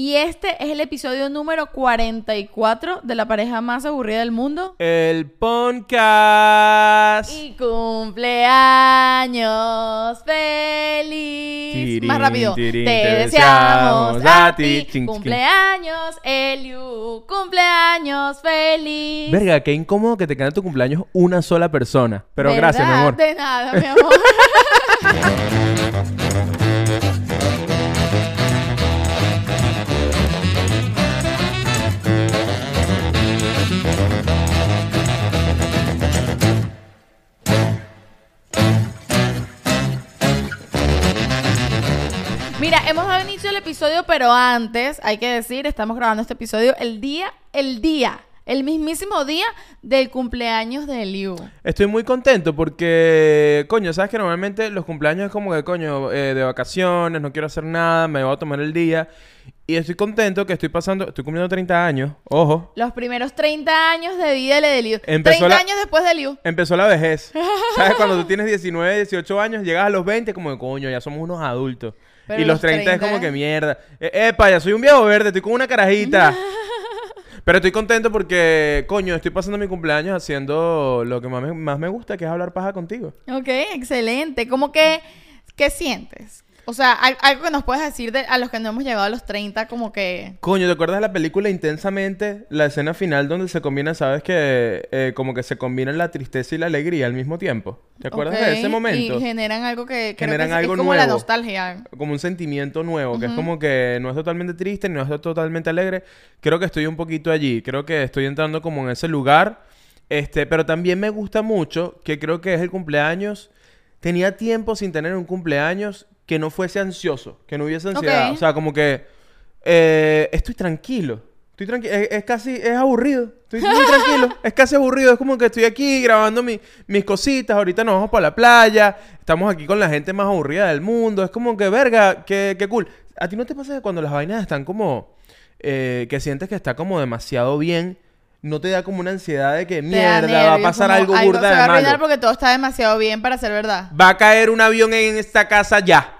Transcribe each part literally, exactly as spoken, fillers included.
Y este es el episodio número cuarenta y cuatro de la pareja más aburrida del mundo. El podcast. Y cumpleaños feliz. Tirín, más rápido. Tirín, te, te deseamos a ti. Ching, cumpleaños, ching. Eliú. Cumpleaños feliz. Verga, qué incómodo que te cante tu cumpleaños una sola persona. Pero ¿verdad? Gracias, mi amor. De nada, mi amor. Mira, hemos iniciado el episodio, pero antes, hay que decir, estamos grabando este episodio el día, el día, el mismísimo día del cumpleaños de Eliú. Estoy muy contento porque, coño, sabes que normalmente los cumpleaños es como que, coño, eh, de vacaciones, no quiero hacer nada, me voy a tomar el día. Y estoy contento que estoy pasando, estoy cumpliendo treinta años, ojo. Los primeros treinta años de vida de Eliú. treinta la, años después de Eliú. Empezó la vejez. ¿Sabes? Cuando tú tienes diecinueve, dieciocho años, llegas a los veinte, como de coño, ya somos unos adultos. Pero y los treinta, treinta es como que mierda. Eh, epa, ya soy un viejo verde, estoy con una carajita. Pero estoy contento porque, coño, estoy pasando mi cumpleaños haciendo lo que más me, más me gusta, que es hablar paja contigo. Ok, excelente. ¿Cómo que, qué sientes? O sea, algo que nos puedes decir de a los que no hemos llegado a los treinta, como que... Coño, ¿te acuerdas de la película Intensamente? La escena final donde se combina, ¿sabes qué? Eh, como que se combinan la tristeza y la alegría al mismo tiempo. ¿Te acuerdas okay. de ese momento? Y generan algo que... Generan que es, algo es como nuevo, la nostalgia. Como un sentimiento nuevo, uh-huh. que es como que no es totalmente triste, no es totalmente alegre. Creo que estoy un poquito allí. Creo que estoy entrando como en ese lugar. Este, pero también me gusta mucho, que creo que es el cumpleaños. Tenía tiempo sin tener un cumpleaños... que no fuese ansioso, que no hubiese ansiedad. Okay. O sea, como que... Eh, estoy tranquilo. Estoy tranquilo. Es, es casi... Es aburrido. Estoy muy tranquilo. Es casi aburrido. Es como que estoy aquí grabando mi, mis cositas. Ahorita nos vamos para la playa. Estamos aquí con la gente más aburrida del mundo. Es como que, verga, qué, qué cool. ¿A ti no te pasa que cuando las vainas están como... Eh, que sientes que está como demasiado bien... No te da como una ansiedad de que mierda, nervios, va a pasar algo burda de malo. Se va a arruinar porque todo está demasiado bien para ser verdad. Va a caer un avión en esta casa ya.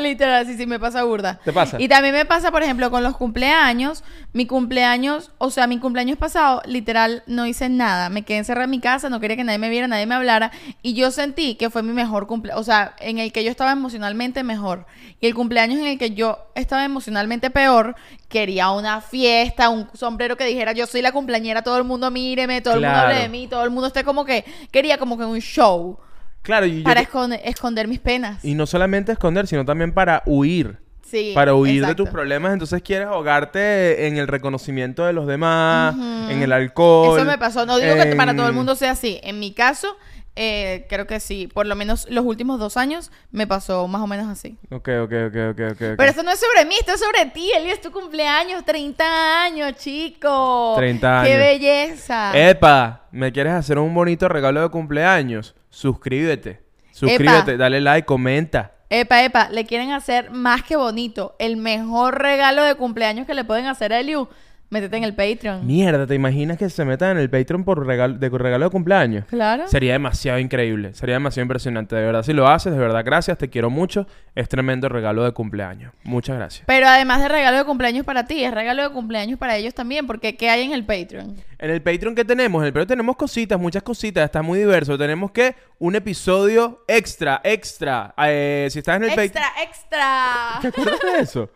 Literal, sí, sí, me pasa burda. ¿Te pasa? Y también me pasa, por ejemplo, con los cumpleaños. Mi cumpleaños, o sea, mi cumpleaños pasado, literal, no hice nada. Me quedé encerrada en mi casa, no quería que nadie me viera, nadie me hablara. Y yo sentí que fue mi mejor cumpleaños, o sea, en el que yo estaba emocionalmente mejor. Y el cumpleaños en el que yo estaba emocionalmente peor, quería una fiesta, un sombrero que dijera, yo soy la cumpleañera. Todo el mundo míreme, todo claro. el mundo hable de mí, todo el mundo esté como que... Quería como que un show. Claro. Y para yo... esconder, esconder mis penas. Y no solamente esconder, sino también para huir. Sí, para huir exacto. de tus problemas. Entonces quieres ahogarte en el reconocimiento de los demás, uh-huh. en el alcohol. Eso me pasó. No digo en... que para todo el mundo sea así. En mi caso... Eh, creo que sí, por lo menos los últimos dos años me pasó más o menos así. Ok, ok, ok, ok, ok. Pero eso no es sobre mí, esto es sobre ti, Eliú, es tu cumpleaños, treinta años, chico. treinta años. ¡Qué belleza! ¡Epa! ¿Me quieres hacer un bonito regalo de cumpleaños? Suscríbete, suscríbete, epa. Dale like, comenta. Epa, epa, le quieren hacer más que bonito, el mejor regalo de cumpleaños que le pueden hacer a Eliú. Métete en el Patreon. Mierda, ¿te imaginas que se metan en el Patreon por regalo de, regalo de cumpleaños? Claro. Sería demasiado increíble. Sería demasiado impresionante. De verdad, si lo haces, de verdad, gracias. Te quiero mucho. Es tremendo regalo de cumpleaños. Muchas gracias. Pero además de regalo de cumpleaños para ti, es regalo de cumpleaños para ellos también. Porque ¿qué hay en el Patreon? En el Patreon, ¿qué tenemos? En el Patreon tenemos cositas, muchas cositas. Está muy diverso. Tenemos que un episodio extra, extra. Eh, si estás en el Patreon... ¡Extra, pa- extra! ¿Te acuerdas de eso?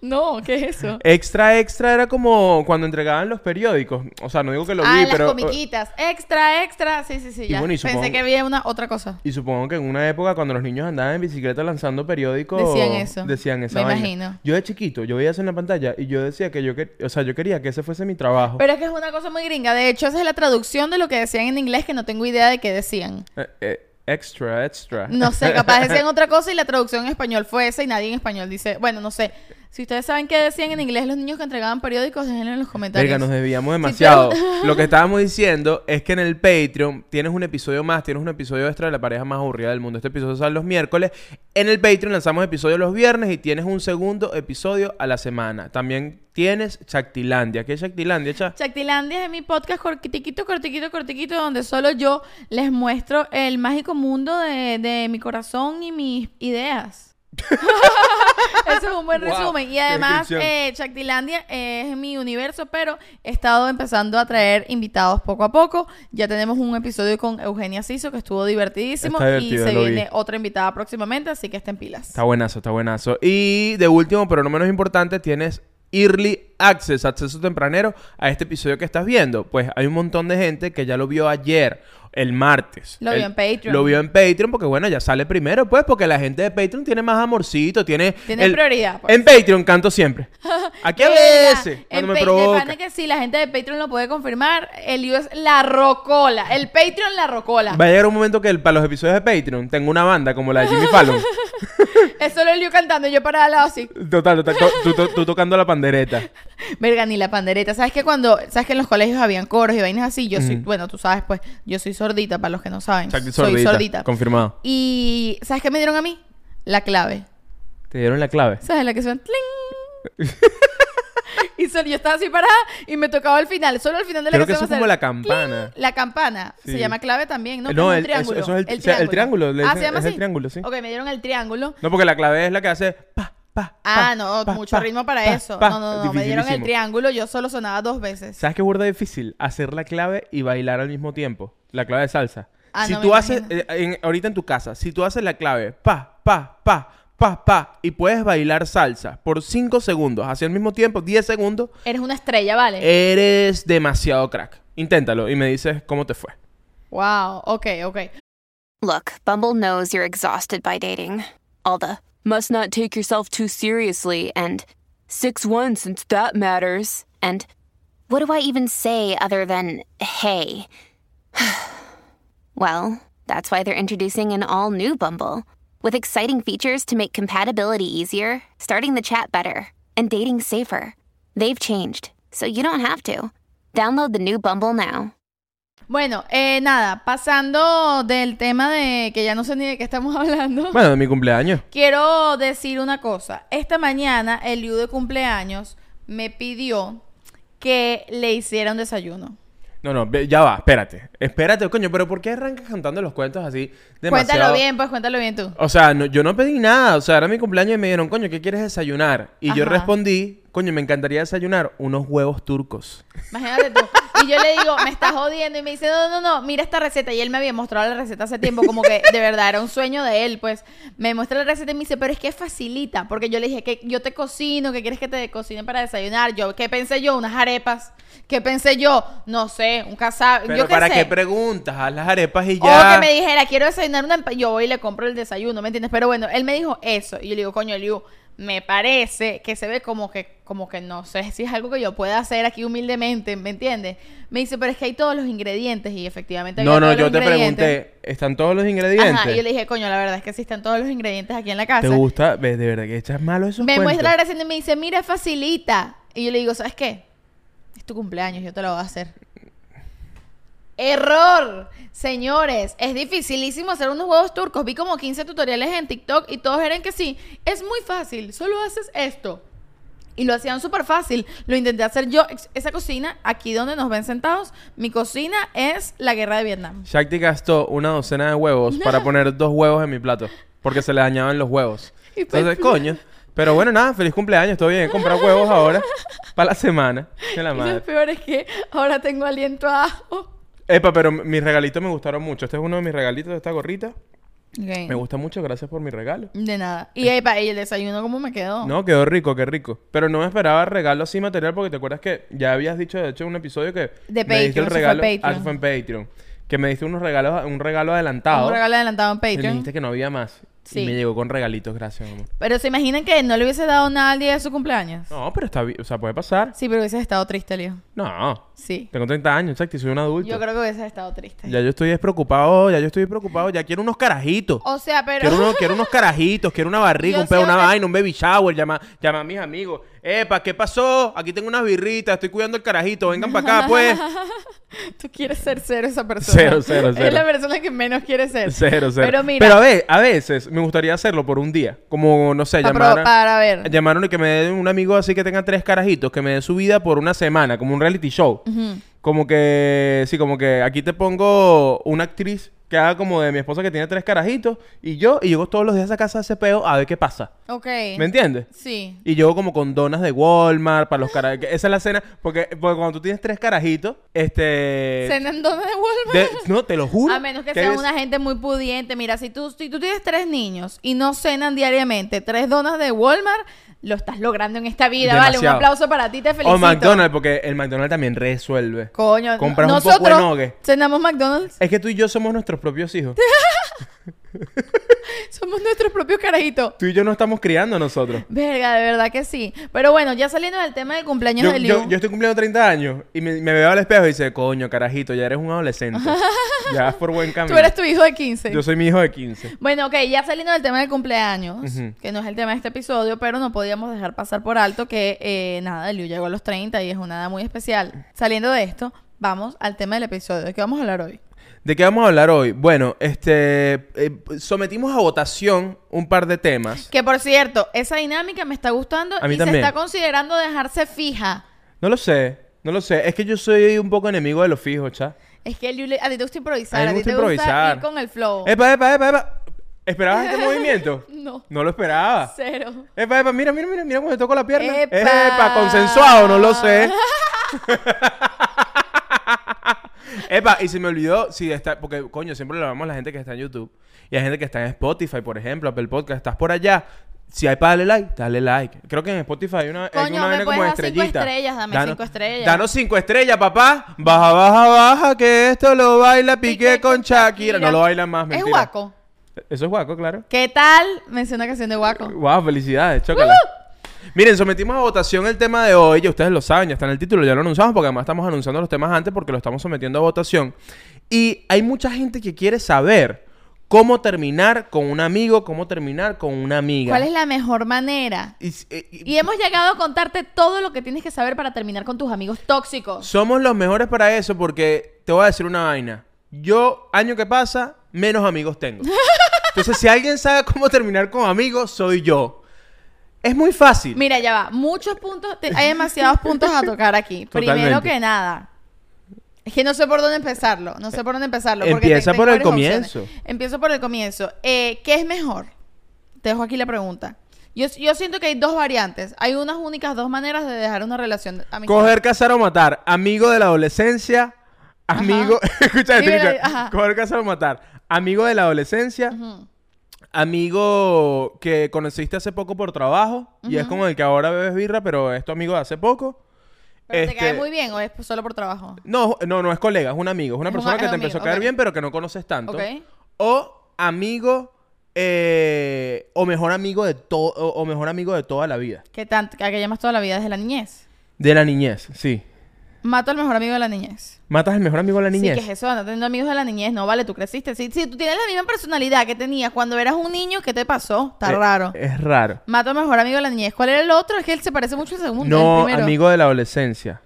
No, ¿qué es eso? Extra, extra era como cuando entregaban los periódicos. O sea, no digo que lo ah, vi, las pero... las comiquitas. Extra, extra. Sí, sí, sí, ya. Bueno, supongo... Pensé que había una otra cosa. Y supongo que en una época cuando los niños andaban en bicicleta lanzando periódicos... Decían eso. Decían esa Me vaina. imagino. Yo de chiquito, yo veía eso en la pantalla y yo decía que yo... Que... O sea, yo quería que ese fuese mi trabajo. Pero es que es una cosa muy gringa. De hecho, esa es la traducción de lo que decían en inglés que no tengo idea de qué decían. Eh, eh. Extra, extra. No sé, capaz decían otra cosa y la traducción en español fue esa y nadie en español dice... Bueno, no sé. Si ustedes saben qué decían en inglés los niños que entregaban periódicos, déjenlo en los comentarios. Verga, nos desviamos demasiado. Si te... Lo que estábamos diciendo es que en el Patreon tienes un episodio más, tienes un episodio extra de la pareja más aburrida del mundo. Este episodio sale los miércoles. En el Patreon lanzamos episodios los viernes y tienes un segundo episodio a la semana. También... Tienes Chactilandia. ¿Qué es Chactilandia, Cha? Chactilandia es mi podcast cortiquito, cortiquito, cortiquito, donde solo yo les muestro el mágico mundo de, de mi corazón y mis ideas. Eso es un buen wow. resumen. Y además, eh, Chactilandia es mi universo, pero he estado empezando a traer invitados poco a poco. Ya tenemos un episodio con Eugenia Siso que estuvo divertidísimo. Y se viene vi. otra invitada próximamente, así que estén pilas. Está buenazo, está buenazo. Y de último, pero no menos importante, tienes early access, acceso tempranero a este episodio que estás viendo. Pues hay un montón de gente que ya lo vio ayer, el martes. Lo vio en Patreon. Lo vio en Patreon porque, bueno, ya sale primero, pues, porque la gente de Patreon tiene más amorcito, tiene... Tiene el... prioridad. En eso. Patreon canto siempre. Aquí a veces, cuando me provoca. Me que sí, la gente de Patreon lo puede confirmar. Eliú es la rocola. El Patreon la rocola. Va a llegar un momento que el, para los episodios de Patreon tengo una banda como la de Jimmy Fallon. Es solo Eliú cantando y yo parada al lado así. Total, total. Tú, tú, tú tocando la pandereta. Verga, ni la pandereta. ¿Sabes que cuando... ¿Sabes que en los colegios habían coros y vainas así? Yo soy... Mm. Bueno, tú sabes, pues, yo soy sordita, para los que no saben. Shakti sordita. Soy sordita. Confirmado. Y ¿sabes qué me dieron a mí? La clave. ¿Te dieron la clave? ¿Sabes la que suena? ¡Tling! Y solo, yo estaba así parada y me tocaba al final. Solo al final de la Creo que, que eso como la campana. ¡Tling! La campana. Sí. Se llama clave también, ¿no? No, el, el triángulo. Eso, eso es el, el triángulo. El triángulo. Le ah, se llama así. El triángulo, sí. Ok, me dieron el triángulo. No, porque la clave es la que hace... ¡Pah! Pa, ah, pa, no, pa, mucho pa, ritmo para pa, eso. Pa, no, no, no, me dieron el triángulo, yo solo sonaba dos veces. ¿Sabes qué burda difícil? Hacer la clave y bailar al mismo tiempo. La clave de salsa. Ah, si no, tú haces, eh, en, ahorita en tu casa, si tú haces la clave, pa, pa, pa, pa, pa, y puedes bailar salsa por cinco segundos, hacia el mismo tiempo, diez segundos. Eres una estrella, ¿vale? Eres demasiado crack. Inténtalo y me dices cómo te fue. Wow, ok, ok. Look, Bumble knows you're exhausted by dating. All the... must not take yourself too seriously, and six one since that matters, and what do I even say other than, hey? Well, that's why they're introducing an all-new Bumble, with exciting features to make compatibility easier, starting the chat better, and dating safer. They've changed, so you don't have to. Download the new Bumble now. Bueno, eh, nada, pasando del tema de que ya no sé ni de qué estamos hablando. Bueno, de mi cumpleaños. Quiero decir una cosa. Esta mañana, Eliú de cumpleaños me pidió que le hiciera un desayuno. No, no, ya va, espérate. Espérate, coño, pero ¿por qué arrancas cantando los cuentos así demasiado? Cuéntalo bien, pues, cuéntalo bien tú. O sea, no, yo no pedí nada. O sea, era mi cumpleaños y me dijeron, coño, ¿qué quieres desayunar? Y Ajá. yo respondí, coño, me encantaría desayunar unos huevos turcos. Imagínate tú. Y yo le digo, me estás jodiendo. Y me dice, no, no, no, mira esta receta. Y él me había mostrado la receta hace tiempo. Como que de verdad era un sueño de él, pues. Me muestra la receta y me dice, pero es que facilita. Porque yo le dije, que yo te cocino, que quieres que te cocinen para desayunar. Yo, ¿qué pensé yo? Unas arepas. ¿Qué pensé yo? No sé, un casabe. Pero yo qué ¿para sé? Qué preguntas? Haz las arepas y ya. O que me dijera, quiero desayunar una... emp-". Yo voy y le compro el desayuno, ¿me entiendes? Pero bueno, él me dijo eso. Y yo le digo, coño, Eliú, me parece que se ve como que, como que no sé si es algo que yo pueda hacer aquí humildemente, ¿me entiendes? Me dice, pero es que hay todos los ingredientes y efectivamente había no, todos no, los ingredientes. No, no, yo te pregunté, ¿están todos los ingredientes? Ajá, y yo le dije, coño, la verdad es que sí están todos los ingredientes aquí en la casa. ¿Te gusta? ¿Ves? De verdad que echas malo esos me cuentos. Me muestra la receta y me dice, mira, facilita. Y yo le digo, ¿sabes qué? Es tu cumpleaños, yo te lo voy a hacer. ¡Error! Señores, es dificilísimo hacer unos huevos turcos. Vi como quince tutoriales en TikTok y todos eran que sí. Es muy fácil, solo haces esto. Y lo hacían súper fácil. Lo intenté hacer yo. Esa cocina, aquí donde nos ven sentados, mi cocina es la guerra de Vietnam. Shakti gastó una docena de huevos para poner dos huevos en mi plato. Porque se le dañaban los huevos. Entonces, coño... Pero bueno, nada, feliz cumpleaños, todo bien. He comprado huevos ahora para la semana. De la madre. Y lo peor es que ahora tengo aliento a ajo. Epa, pero mis regalitos me gustaron mucho. Este es uno de mis regalitos de esta gorrita. Okay. Me gusta mucho, gracias por mi regalo. De nada. Y epa, ¿y el desayuno cómo me quedó? No, quedó rico, qué rico. Pero no me esperaba regalo así material porque te acuerdas que ya habías dicho, de hecho, en un episodio que... De me diste el regalo, fue Patreon. Ah, fue en Patreon. Que me diste unos regalos, un regalo adelantado. Un regalo adelantado en Patreon. Y me dijiste que no había más. Sí. Y me llegó con regalitos, gracias, amor. Pero se imaginan que no le hubiese dado nada al día de su cumpleaños. No, pero está bien. O sea, puede pasar. Sí, pero hubieses estado triste, Eliú. No. Sí. Tengo treinta años, exacto. Y soy un adulto. Yo creo que hubieses estado triste. Ya yo estoy despreocupado. Ya yo estoy preocupado. Ya quiero unos carajitos. O sea, pero... Quiero, uno, quiero unos carajitos. Quiero una barriga, yo un pedo, una que... vaina, un baby shower. Llama, llama a mis amigos. Epa, ¿qué pasó? Aquí tengo unas birritas. Estoy cuidando el carajito. Vengan para acá, pues. Tú quieres ser cero esa persona. Cero, cero, cero. Es la persona que menos quiere ser. Cero, cero. Pero mira... Pero a, ve- a veces... Me gustaría hacerlo por un día. Como, no sé, llamaron... Para ver. Llamaron y que me den un amigo así que tenga tres carajitos. Que me den su vida por una semana. Como un reality show. Uh-huh. Como que... Sí, como que aquí te pongo una actriz que haga como de mi esposa que tiene tres carajitos y yo, y llego todos los días a esa casa de ese peo a ver qué pasa. Ok. ¿Me entiendes? Sí. Y llego como con donas de Walmart para los carajitos. Esa es la cena, porque, porque cuando tú tienes tres carajitos, este... ¿cenan donas de Walmart? De, no, te lo juro. A menos que, que sean es... una gente muy pudiente. Mira, si tú, si tú tienes tres niños y no cenan diariamente tres donas de Walmart, lo estás logrando en esta vida. Demasiado. Vale, un aplauso para ti, te felicito. O McDonald's, porque el McDonald's también resuelve. Coño. Compras un poco de nuggets. ¿Cenamos McDonald's? Es que tú y yo somos nuestros propios hijos. Somos nuestros propios carajitos. Tú y yo nos estamos criando nosotros. Verga, de verdad que sí. Pero bueno, ya saliendo del tema del cumpleaños yo, de Eliú, yo, yo estoy cumpliendo treinta años y me, me veo al espejo y dice, coño, carajito, ya eres un adolescente. Ya vas por buen camino. Tú eres tu hijo de quince. Yo soy mi hijo de quince. Bueno, ok, ya saliendo del tema del cumpleaños, uh-huh, que no es el tema de este episodio, pero no podíamos dejar pasar por alto que eh, nada, Eliú llegó a los treinta y es una edad muy especial. Saliendo de esto, vamos al tema del episodio. ¿De qué vamos a hablar hoy? ¿De qué vamos a hablar hoy? Bueno, este... Eh, sometimos a votación un par de temas. Que, por cierto, esa dinámica me está gustando. A mí y también. Se está considerando dejarse fija. No lo sé. No lo sé. Es que yo soy un poco enemigo de los fijos, cha. Es que el, a ti te gusta improvisar. A, a ti te improvisar. Gusta ir con el flow. Epa, epa, epa, epa. ¿Esperabas este movimiento? No. No lo esperaba. Cero. Epa, epa. Mira, mira, mira. Mira cómo se tocó la pierna. Epa. Epa. Consensuado. No lo sé. Epa, y se me olvidó si está... Porque, coño, siempre lo hablamos a la gente que está en YouTube. Y hay gente que está en Spotify, por ejemplo, Apple Podcast. Estás por allá. Si hay para darle like, dale like. Creo que en Spotify hay una... Coño, hay una vaina como estrellita. Cinco estrellas, dame danos, cinco estrellas. Danos cinco estrellas, papá. Baja, baja, baja, que esto lo baila Piqué, Piqué con Shakira. Shakira. No lo baila más, mentira. Es Guaco. Eso es Guaco, claro. ¿Qué tal? Menciona canción de Guaco. Wow, felicidades, chócala. Uh-huh. Miren, sometimos a votación el tema de hoy. Ya ustedes lo saben, ya está en el título, ya lo anunciamos. Porque además estamos anunciando los temas antes porque lo estamos sometiendo a votación. Y hay mucha gente que quiere saber cómo terminar con un amigo, cómo terminar con una amiga. ¿Cuál es la mejor manera? Y, y, y, y hemos llegado a contarte todo lo que tienes que saber para terminar con tus amigos tóxicos. Somos los mejores para eso porque te voy a decir una vaina. Yo, año que pasa, menos amigos tengo. Entonces, si alguien sabe cómo terminar con amigos, soy yo. Es muy fácil. Mira, ya va. Muchos puntos. Te... Hay demasiados puntos a tocar aquí. Totalmente. Primero que nada. Es que no sé por dónde empezarlo. No sé por dónde empezarlo. Porque Empieza te, por el comienzo. Opciones. Empiezo por el comienzo. Eh, ¿Qué es mejor? Te dejo aquí la pregunta. Yo, yo siento que hay dos variantes. Hay unas únicas dos maneras de dejar una relación. Amistad. Coger, cazar o matar. Amigo de la adolescencia. Amigo... Escucha esto. Coger, cazar o matar. Amigo de la adolescencia. Ajá. Amigo que conociste hace poco por trabajo, uh-huh, y es como el que ahora bebes birra, pero es tu amigo de hace poco. ¿Pero este... te cae muy bien o es solo por trabajo? No, no, no es colega, es un amigo. Es una es persona un, que te amigo. Empezó a caer okay. bien, pero que no conoces tanto. Okay. O amigo, eh, o mejor amigo de todo, o mejor amigo de toda la vida. ¿Qué tanto? ¿A qué llamas toda la vida? ¿Desde la niñez? De la niñez, sí. Mato al mejor amigo de la niñez. ¿Matas al mejor amigo de la niñez? Sí, que es eso, andar teniendo amigos de la niñez. No, vale, tú creciste. Si, si tú tienes la misma personalidad que tenías cuando eras un niño, ¿qué te pasó? Está eh, raro. Es raro. Mato al mejor amigo de la niñez. ¿Cuál era el otro? Es que él se parece mucho al segundo. No, amigo de la adolescencia.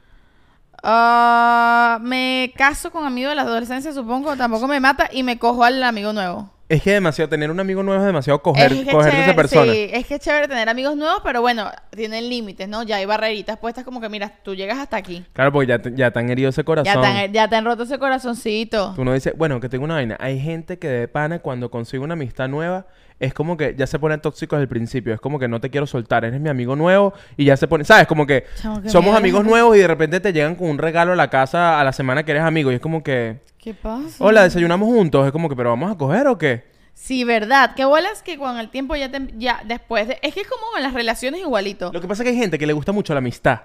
Uh, me caso con amigo de la adolescencia, supongo. Tampoco me mata y me cojo al amigo nuevo. Es que demasiado, tener un amigo nuevo es demasiado coger, es que coger chévere, esa persona. Sí, es que es chévere tener amigos nuevos, pero bueno, tienen límites, ¿no? Ya hay barreritas puestas como que, mira, tú llegas hasta aquí. Claro, porque ya te, ya te han herido ese corazón. Ya te han, ya te han roto ese corazoncito. Tú no dices, bueno, que tengo una vaina. Hay gente que de pana cuando consigue una amistad nueva, es como que ya se ponen tóxicos desde el principio. Es como que no te quiero soltar, eres mi amigo nuevo y ya se pone... ¿Sabes? Como que Chau, somos miedo. Amigos nuevos y de repente te llegan con un regalo a la casa a la semana que eres amigo y es como que... ¿Qué pasa? Hola, desayunamos juntos. Es como que, ¿pero vamos a coger o qué? Sí, ¿verdad? ¿Qué bolas que con el tiempo ya te... ya después de... Es que es como en las relaciones igualito. Lo que pasa es que hay gente que le gusta mucho la amistad.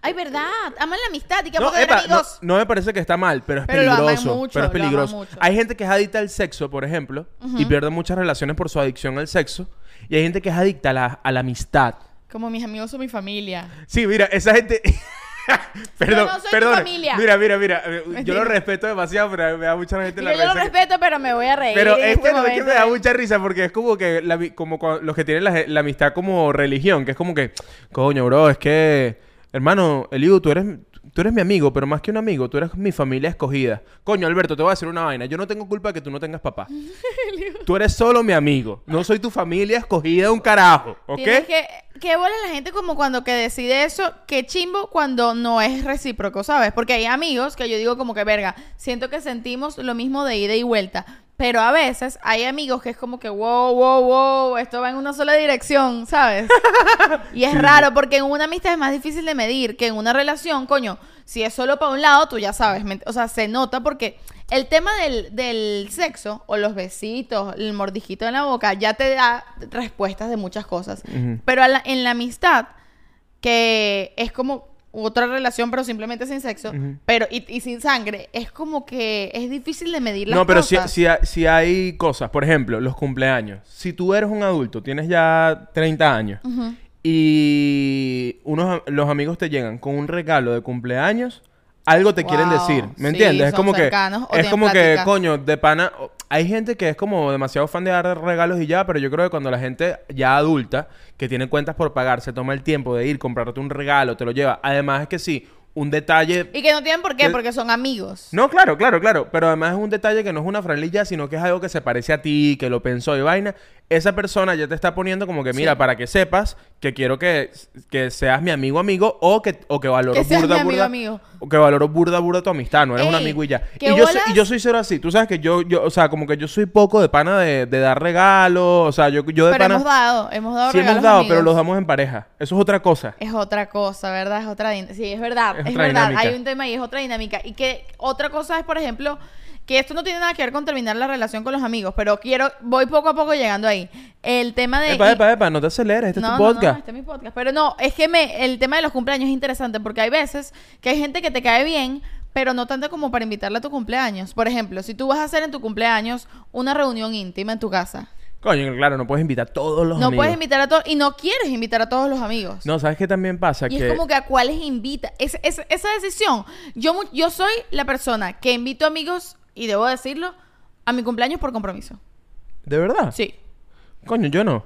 Ay, ¿verdad? Aman la amistad y que no, vamos a ver amigos. No, no me parece que está mal, pero es pero peligroso. Lo aman mucho, pero es peligroso. Lo aman mucho. Hay gente que es adicta al sexo, por ejemplo, uh-huh, y pierde muchas relaciones por su adicción al sexo. Y hay gente que es adicta a la, a la amistad. Como mis amigos o mi familia. Sí, mira, esa gente... Perdón, yo no soy perdón. Tu familia. Mira, mira, mira. Mentira. Yo lo respeto demasiado, pero me da mucha gente Digo, la risa. Yo lo respeto, que... pero me voy a reír. Pero en este no, es que me da mucha risa porque es como que la, como cuando, los que tienen la, la amistad como religión, que es como que, coño, bro, es que, hermano, Eliú, tú eres, tú eres mi amigo, pero más que un amigo, tú eres mi familia escogida. Coño, Alberto, te voy a decir una vaina. Yo no tengo culpa de que tú no tengas papá. Tú eres solo mi amigo. No soy tu familia escogida, un carajo, ¿ok? Tienes que... ¿Qué bola la gente como cuando que decide eso? Qué chimbo cuando no es recíproco, ¿sabes? Porque hay amigos que yo digo como que, verga, siento que sentimos lo mismo de ida y vuelta. Pero a veces hay amigos que es como que wow, wow, wow, esto va en una sola dirección, ¿sabes? Y es sí. raro porque en una amistad es más difícil de medir que en una relación, coño. Si es solo para un lado, tú ya sabes, o sea, se nota porque el tema del, del sexo o los besitos, el mordijito en la boca, ya te da respuestas de muchas cosas. Uh-huh. Pero a la, en la amistad, que es como otra relación, pero simplemente sin sexo, uh-huh. pero y, y sin sangre, es como que es difícil de medir las cosas. No, pero cosas. Si, si, si hay cosas, por ejemplo, los cumpleaños. Si tú eres un adulto, tienes ya treinta años, uh-huh. y unos, los amigos te llegan con un regalo de cumpleaños, algo te wow, quieren decir, ¿me entiendes? Sí, es como cercanos, que es como pláticas. Que coño, de pana, hay gente que es como demasiado fan de dar regalos y ya, pero yo creo que cuando la gente ya adulta que tiene cuentas por pagar, se toma el tiempo de ir comprarte un regalo, te lo lleva. Además es que sí, un detalle y que no tienen por qué, que... porque son amigos. No, claro, claro, claro, pero además es un detalle que no es una franelilla, sino que es algo que se parece a ti, que lo pensó y vaina. Esa persona ya te está poniendo como que, mira, sí. para que sepas que quiero que, que seas mi amigo amigo o que, o que valoro que seas burda, mi amigo, burda, amigo. O que valoro burda, burda tu amistad. No eres Ey, un amigo y ya. Y yo, soy, y yo soy cero así. Tú sabes que yo, yo, o sea, como que yo soy poco de pana de, de dar regalos. O sea, yo, yo de pero pana... Pero hemos dado, hemos dado sí, regalos hemos dado, amigos. Pero los damos en pareja. Eso es otra cosa. Es otra cosa, ¿verdad? Es otra... Din... Sí, es verdad. Es, es verdad. Dinámica. Hay un tema y es otra dinámica. Y que otra cosa es, por ejemplo... Que esto no tiene nada que ver con terminar la relación con los amigos, pero quiero... Voy poco a poco llegando ahí. El tema de... Epa, y... epa, epa, no te aceleres. Este no, es tu podcast. No, no, este es mi podcast. Pero no, es que me, el tema de los cumpleaños es interesante porque hay veces que hay gente que te cae bien, pero no tanto como para invitarla a tu cumpleaños. Por ejemplo, si tú vas a hacer en tu cumpleaños una reunión íntima en tu casa... Coño, claro, no puedes invitar a todos los no amigos. No puedes invitar a todos... Y no quieres invitar a todos los amigos. No, ¿sabes qué también pasa? Y que... es como que a cuáles invita. Es, es, esa decisión... Yo, yo soy la persona que invito amigos... Y debo decirlo, a mi cumpleaños por compromiso. ¿De verdad? Sí. Coño, yo no.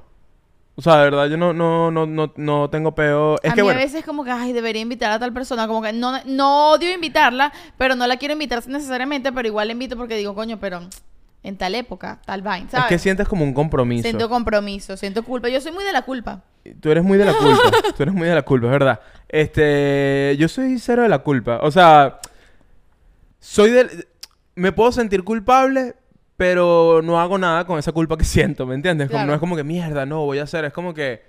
O sea, de verdad, yo no, no, no, no, no tengo peo. Es a que mí bueno. a veces como que, ay, debería invitar a tal persona. Como que no, no odio invitarla, pero no la quiero invitar necesariamente, pero igual la invito porque digo, coño, pero en tal época, tal vaina, ¿sabes? Es que sientes como un compromiso. Siento compromiso, siento culpa. Yo soy muy de la culpa. Tú eres muy de la culpa. Tú eres muy de la culpa, es verdad. Este, yo soy cero de la culpa. O sea, soy de... Me puedo sentir culpable, pero no hago nada con esa culpa que siento, ¿me entiendes? Claro. Como, no es como que, mierda, no, voy a hacer. Es como que,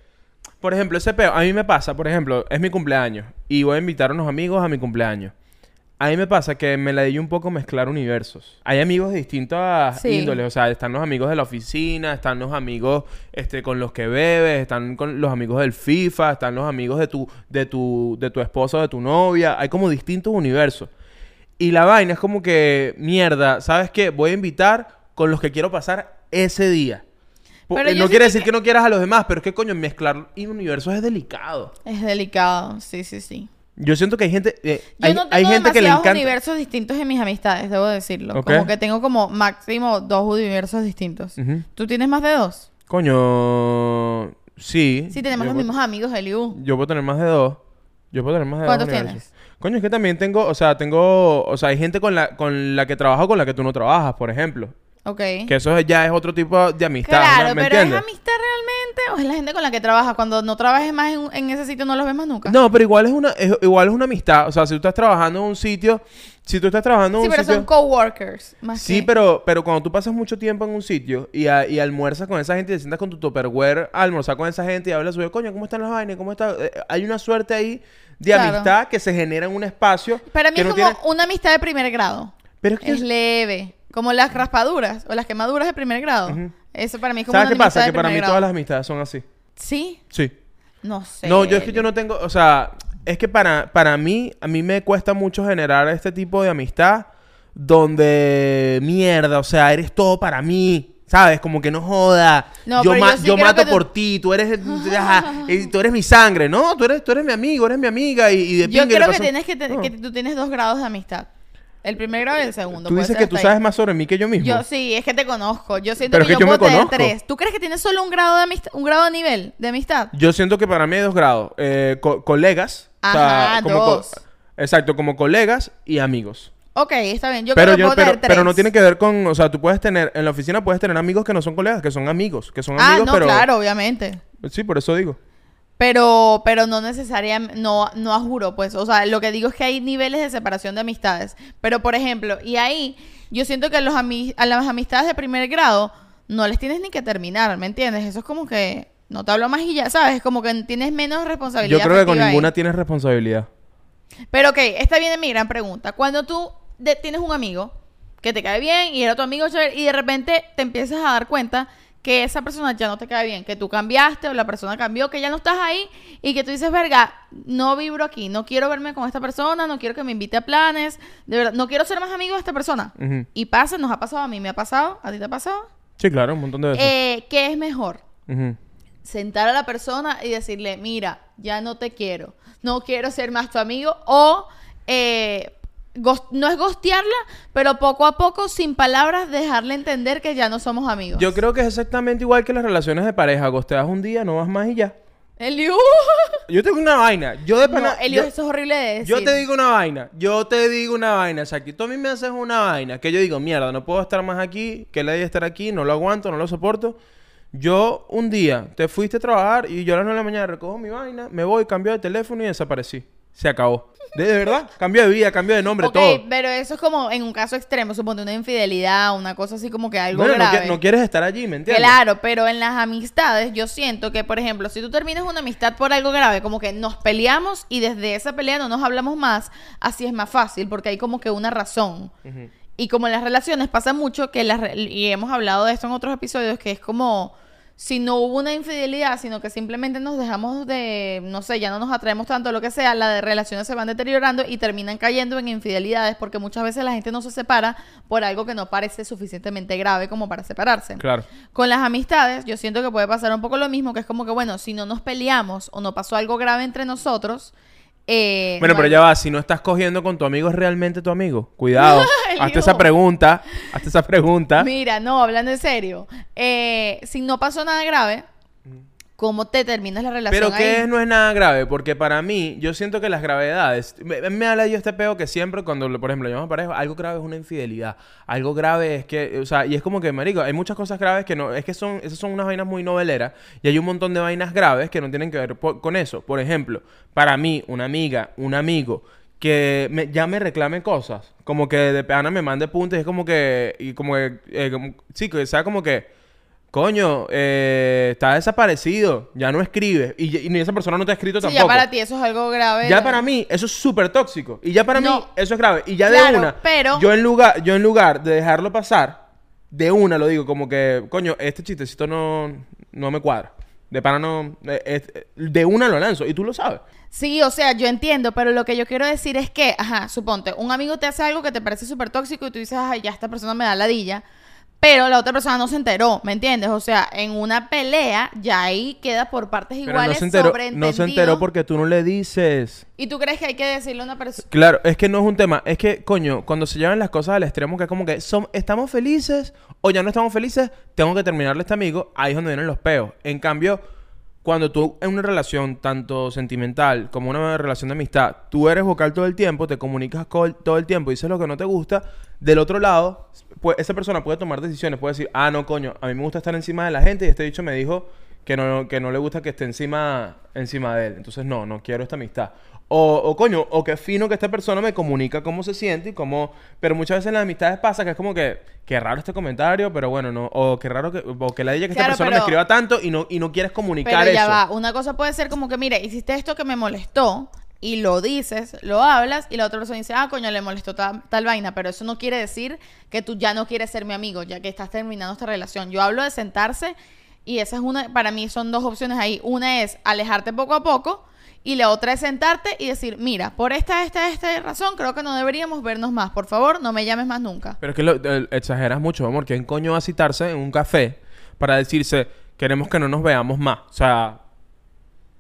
por ejemplo, ese peo. A mí me pasa, por ejemplo, es mi cumpleaños y voy a invitar a unos amigos a mi cumpleaños. A mí me pasa que me la di un poco mezclar universos. Hay amigos de distintas sí. índoles. O sea, están los amigos de la oficina, están los amigos este, con los que bebes, están con los amigos del FIFA, están los amigos de tu, de tu, de tu esposa o de tu novia. Hay como distintos universos. Y la vaina es como que, mierda, ¿sabes qué? Voy a invitar con los que quiero pasar ese día. Pero no quiere decir que... que no quieras a los demás, pero es que, coño, mezclar universos es delicado. Es delicado, sí, sí, sí. Yo siento que hay gente... Eh, Yo hay, no tengo hay gente que le encanta... universos distintos en mis amistades, debo decirlo. Okay. Como que tengo como máximo dos universos distintos. Uh-huh. ¿Tú tienes más de dos? Coño... Sí. Sí, tenemos Yo los puedo... mismos amigos, Eliú. Yo puedo tener más de dos. Yo puedo tener más de dos universos. ¿Cuántos tienes? Coño, es que también tengo, o sea, tengo, o sea, hay gente con la con la que trabajo con la que tú no trabajas, por ejemplo. Ok. Que eso ya es otro tipo de amistad. Claro, ¿no? ¿Me pero entiendes? ¿Es amistad realmente o es la gente con la que trabajas? Cuando no trabajes más en, en ese sitio no los ves más nunca. No, pero igual es una es, igual es una amistad. O sea, si tú estás trabajando en un sitio, si tú estás trabajando en sí, un sitio... Sí, pero son coworkers. Más sí, que... pero, pero cuando tú pasas mucho tiempo en un sitio y, a, y almuerzas con esa gente y te sientas con tu Tupperware a almorzar con esa gente y hablas suyo, coño, ¿cómo están las vainas? ¿Cómo está? Eh, hay una suerte ahí... de claro. amistad que se genera en un espacio. Para mí que es no como tiene... una amistad de primer grado. Pero es que es leve, como las raspaduras o las quemaduras de primer grado. Uh-huh. Eso para mí es como ¿sabes una qué amistad pasa? De que para mí grado. Todas las amistades son así. ¿Sí? Sí. No sé. No, yo es que yo no tengo, o sea, es que para para mí a mí me cuesta mucho generar este tipo de amistad donde mierda, o sea, eres todo para mí. ¿Sabes? Como que no joda. No, yo ma- yo, sí yo mato tú... por ti. Tú eres ajá, tú eres mi sangre. No, tú eres, tú eres mi amigo, eres mi amiga. Y, y de yo creo que, paso... tienes que, te- no. que tú tienes dos grados de amistad. El primer grado y el segundo. Tú dices que tú ahí. Sabes más sobre mí que yo mismo. Yo sí, es que te conozco. Yo siento pero que, es que yo, yo puedo tener tres. ¿Tú crees que tienes solo un grado de amistad, un grado de nivel de amistad? Yo siento que para mí hay dos grados. Eh, co- colegas. Ajá, o sea, como dos. Co- exacto, como colegas y amigos. Ok, está bien. Yo pero creo que yo, puedo pero, tener tres. Pero no tiene que ver con... O sea, tú puedes tener... En la oficina puedes tener amigos que no son colegas, que son amigos. Que son amigos, ah, no, pero... claro, obviamente. Sí, por eso digo. Pero, pero no necesariamente, no, no a juro, pues. O sea, lo que digo es que hay niveles de separación de amistades. Pero, por ejemplo, y ahí yo siento que los ami- a las amistades de primer grado no les tienes ni que terminar, ¿me entiendes? Eso es como que no te hablo más y ya, ¿sabes? Como que tienes menos responsabilidad. Yo creo que con ninguna ahí tienes responsabilidad. Pero, ok, esta viene mi gran pregunta. Cuando tú de- tienes un amigo que te cae bien y era tu amigo chévere, y de repente te empiezas a dar cuenta que esa persona ya no te cae bien, que tú cambiaste o la persona cambió, que ya no estás ahí y que tú dices, verga, no vibro aquí, no quiero verme con esta persona, no quiero que me invite a planes, de verdad, no quiero ser más amigo de esta persona. Uh-huh. Y pasa, nos ha pasado, a mí me ha pasado, ¿a ti te ha pasado? Sí, claro, un montón de veces. Eh, ¿qué es mejor? Uh-huh. Sentar a la persona y decirle, mira, ya no te quiero, no quiero ser más tu amigo, o... Eh, no es ghostearla, pero poco a poco, sin palabras, dejarle entender que ya no somos amigos. Yo creo que es exactamente igual que las relaciones de pareja. Ghosteas un día, no vas más y ya. Eliú. Yo tengo una vaina. Yo de pana... No, Eliú, yo... eso es horrible de decir. Yo te digo una vaina. Yo te digo una vaina, Shakti. Tú a mí me haces una vaina que yo digo, mierda, no puedo estar más aquí, que le debe estar aquí, no lo aguanto, no lo soporto. Yo un día te fuiste a trabajar y yo a las nueve de la mañana recojo mi vaina, me voy, cambio de teléfono y desaparecí. Se acabó. De, de verdad, cambio de vida, cambio de nombre, okay, todo. Pero eso es como en un caso extremo, suponte una infidelidad, una cosa así como que algo bueno, grave. No, que, no quieres estar allí, ¿me entiendes? Claro, pero en las amistades yo siento que, por ejemplo, si tú terminas una amistad por algo grave, como que nos peleamos y desde esa pelea no nos hablamos más, así es más fácil porque hay como que una razón. Uh-huh. Y como en las relaciones pasa mucho que las, y hemos hablado de esto en otros episodios, que es como... Si no hubo una infidelidad, sino que simplemente nos dejamos de... No sé, ya no nos atraemos tanto, lo que sea. Las relaciones se van deteriorando y terminan cayendo en infidelidades porque muchas veces la gente no se separa por algo que no parece suficientemente grave como para separarse. Claro. Con las amistades, yo siento que puede pasar un poco lo mismo, que es como que, bueno, si no nos peleamos o no pasó algo grave entre nosotros... Eh, bueno, no, pero ya va, si no estás cogiendo con tu amigo, ¿es realmente tu amigo? Cuidado. Hazte esa pregunta, hazte esa pregunta. Mira, no, hablando en serio, eh, si no pasó nada grave, ¿cómo te terminas la relación? Pero que es, no es nada grave, porque para mí, yo siento que las gravedades, me, me habla yo este peo que siempre cuando, por ejemplo, llamamos pareja, algo grave es una infidelidad, algo grave es que, o sea, y es como que, marico, hay muchas cosas graves que no, es que son, esas son unas vainas muy noveleras, y hay un montón de vainas graves que no tienen que ver por, con eso. Por ejemplo, para mí, una amiga, un amigo, que me, ya me reclame cosas, como que de pana me mande puntos, es como que, y como que, eh, como, sí, que sea como que, coño, eh, está desaparecido, ya no escribe. Y, y ni esa persona no te ha escrito sí, tampoco. Ya para ti eso es algo grave. Ya para mí eso es súper tóxico. Y ya para no. mí eso es grave. Y ya claro, de una, pero... yo, en lugar, yo en lugar de dejarlo pasar, de una lo digo como que, coño, este chistecito no, no me cuadra. De pana no... De una lo lanzo. Y tú lo sabes. Sí, o sea, yo entiendo. Pero lo que yo quiero decir es que, ajá, suponte, un amigo te hace algo que te parece súper tóxico y tú dices, ay, ya esta persona me da ladilla. Pero la otra persona no se enteró, ¿me entiendes? O sea, en una pelea ya ahí queda por partes pero iguales, no se enteró, sobreentendido. No se enteró porque tú no le dices. ¿Y tú crees que hay que decirle a una persona? Claro, es que no es un tema. Es que, coño, cuando se llevan las cosas al extremo, que es como que son, estamos felices o ya no estamos felices, tengo que terminarle a este amigo, ahí es donde vienen los peos. En cambio, cuando tú en una relación tanto sentimental como una relación de amistad, tú eres vocal todo el tiempo, te comunicas todo el tiempo, dices lo que no te gusta, del otro lado... Pues esa persona puede tomar decisiones, puede decir, ah, no, coño, a mí me gusta estar encima de la gente y este bicho me dijo que no, que no le gusta que esté encima, encima de él. Entonces, no, no quiero esta amistad. O, o, coño, o qué fino que esta persona me comunica cómo se siente y cómo... Pero muchas veces en las amistades pasa que es como que, qué raro este comentario, pero bueno, no... O qué raro que... O que la idea que claro, esta persona pero, me escriba tanto y no, y no quieres comunicar pero ya eso. Va. Una cosa puede ser como que, mira, hiciste esto que me molestó... Y lo dices, lo hablas y la otra persona dice, ah, coño, le molestó ta, tal vaina. Pero eso no quiere decir que tú ya no quieres ser mi amigo, ya que estás terminando esta relación. Yo hablo de sentarse y esa es una, para mí son dos opciones ahí. Una es alejarte poco a poco y la otra es sentarte y decir, mira, por esta, esta, esta razón creo que no deberíamos vernos más. Por favor, no me llames más nunca. Pero es que lo, eh, exageras mucho, amor. ¿Quién coño va a citarse en un café para decirse, queremos que no nos veamos más? O sea...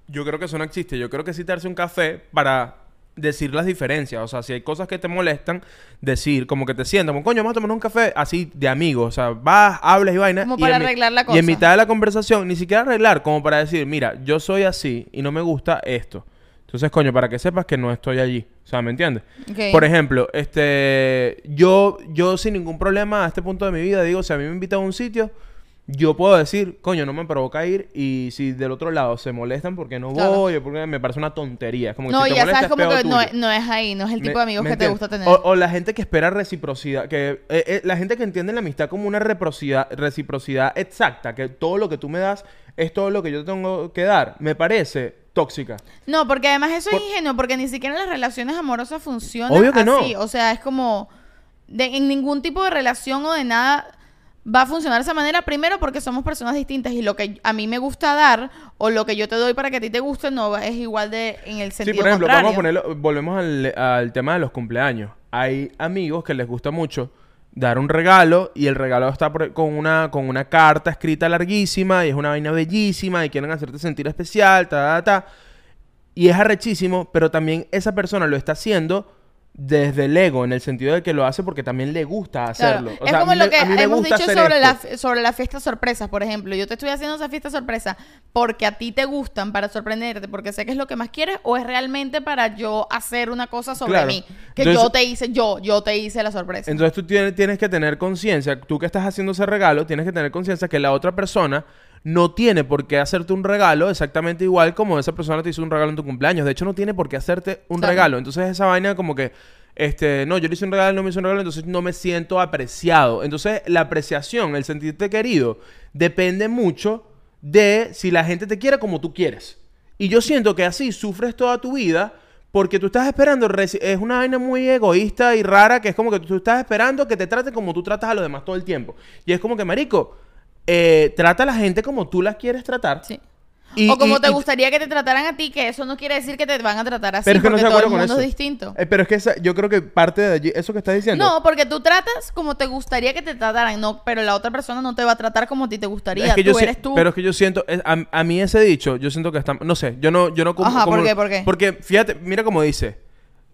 Yo creo que eso no existe. Yo creo que citarse un café para decir las diferencias. O sea, si hay cosas que te molestan, decir, como que te sientas, como, coño, vamos a tomar un café así de amigos. O sea, vas, hablas y vainas. Como para arreglar la cosa. Y en mitad de la conversación, ni siquiera arreglar, como para decir, mira, yo soy así y no me gusta esto. Entonces, coño, para que sepas que no estoy allí. O sea, ¿me entiendes? Okay. Por ejemplo, este... Yo, yo sin ningún problema a este punto de mi vida digo, si a mí me invitan a un sitio... yo puedo decir, coño, no me provoca ir, y si del otro lado se molestan porque no claro. voy, porque me parece una tontería. Es como que no, si te ya molesta, sabes, como que no, no es ahí, no es el tipo me, de amigos que entiendo. Te gusta tener. O, o la gente que espera reciprocidad, que eh, eh, la gente que entiende la amistad como una reciprocidad, reciprocidad exacta, que todo lo que tú me das es todo lo que yo tengo que dar, me parece... tóxica. No, porque además eso Por... es ingenuo, porque ni siquiera las relaciones amorosas funcionan Obvio que así. No. O sea, es como... De, en ningún tipo de relación o de nada va a funcionar de esa manera. Primero, porque somos personas distintas y lo que a mí me gusta dar o lo que yo te doy para que a ti te guste no es igual de en el sentido contrario. Sí, por ejemplo, vamos a ponerlo, volvemos al, al tema de los cumpleaños. Hay amigos que les gusta mucho dar un regalo y el regalo está por, con una con una carta escrita larguísima y es una vaina bellísima y quieren hacerte sentir especial, ta, ta, ta. Y es arrechísimo, pero también esa persona lo está haciendo desde el ego, en el sentido de que lo hace porque también le gusta hacerlo. Claro. O es sea, como lo que me, hemos dicho sobre la, sobre las fiestas sorpresas, por ejemplo. Yo te estoy haciendo esa fiesta sorpresa porque a ti te gustan, para sorprenderte, porque sé que es lo que más quieres, o es realmente para yo hacer una cosa sobre claro. mí. Que entonces, yo te hice, yo, yo te hice la sorpresa. Entonces tú tienes, tienes que tener conciencia, tú que estás haciendo ese regalo, tienes que tener conciencia que la otra persona no tiene por qué hacerte un regalo exactamente igual como esa persona te hizo un regalo en tu cumpleaños. De hecho, no tiene por qué hacerte un claro. regalo. Entonces, esa vaina como que, este, no, yo le hice un regalo, no me hizo un regalo, entonces no me siento apreciado. Entonces, la apreciación, el sentirte querido, depende mucho de si la gente te quiere como tú quieres. Y yo siento que así sufres toda tu vida porque tú estás esperando... Es una vaina muy egoísta y rara que es como que tú estás esperando que te traten como tú tratas a los demás todo el tiempo. Y es como que, marico... Eh, trata a la gente como tú las quieres tratar. Sí. Y, o como y, te gustaría y... que te trataran a ti, que eso no quiere decir que te van a tratar así, pero es que porque no todo el mundo es distinto. Eh, pero es que esa, yo creo que parte de allí, eso que estás diciendo. No, porque tú tratas como te gustaría que te trataran, no, pero la otra persona no te va a tratar como a ti te gustaría. Es que tú yo eres si... tú. Pero es que yo siento, es, a, a mí ese dicho, yo siento que está, no sé, yo no, yo no como, Ajá, como, ¿por qué? ¿Por qué? Porque fíjate, mira cómo dice.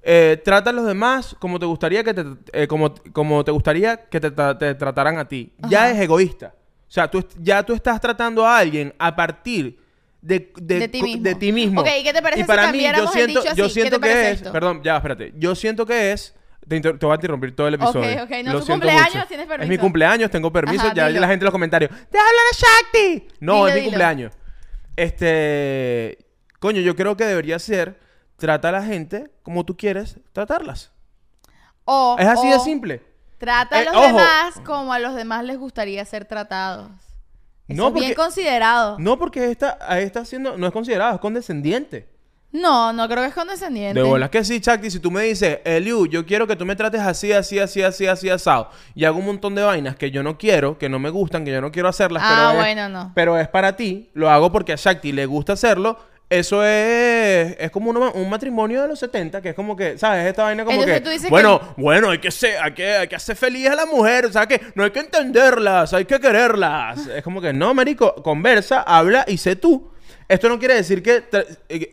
Eh, trata a los demás como te gustaría que te, eh, como, como te gustaría que te, te trataran a ti. Ajá. Ya es egoísta. O sea, tú, ya tú estás tratando a alguien a partir de, de, de, ti, mismo. de ti mismo. Ok, ¿y qué te parece y si para cambiáramos mí, yo siento, el dicho así? Yo siento ¿Qué te que es, esto? Perdón, ya, espérate. Yo siento que es... Te, te voy a interrumpir todo el episodio. Ok, ok. No, lo tu cumpleaños mucho. Tienes permiso. Es mi cumpleaños, tengo permiso. Ajá, ya dilo. La gente en los comentarios. ¡Te habla de Shakti! No, dilo, es mi dilo. cumpleaños. Este... Coño, yo creo que debería ser... Trata a la gente como tú quieres tratarlas. O... Es así o... de simple. Trata a los eh, demás como a los demás les gustaría ser tratados. Eso no porque, es bien considerado. No, porque esta, esta siendo, no es considerado, es condescendiente. No, no creo que es condescendiente. De bolas que sí, Chakti. Si tú me dices, Eliú, yo quiero que tú me trates así, así, así, así, así, asado. Y hago un montón de vainas que yo no quiero, que no me gustan, que yo no quiero hacerlas. Ah, pero bueno, es, no. Pero es para ti, lo hago porque a Shakti le gusta hacerlo. Eso es... Es como uno, un matrimonio de los setenta, que es como que... ¿Sabes? Esta vaina como Entonces, que... Tú dices bueno, que... bueno, hay que ser... Hay que, hay que hacer feliz a la mujer. O sea, que no hay que entenderlas. Hay que quererlas. Es como que... No, marico. Conversa, habla y sé tú. Esto no quiere decir que...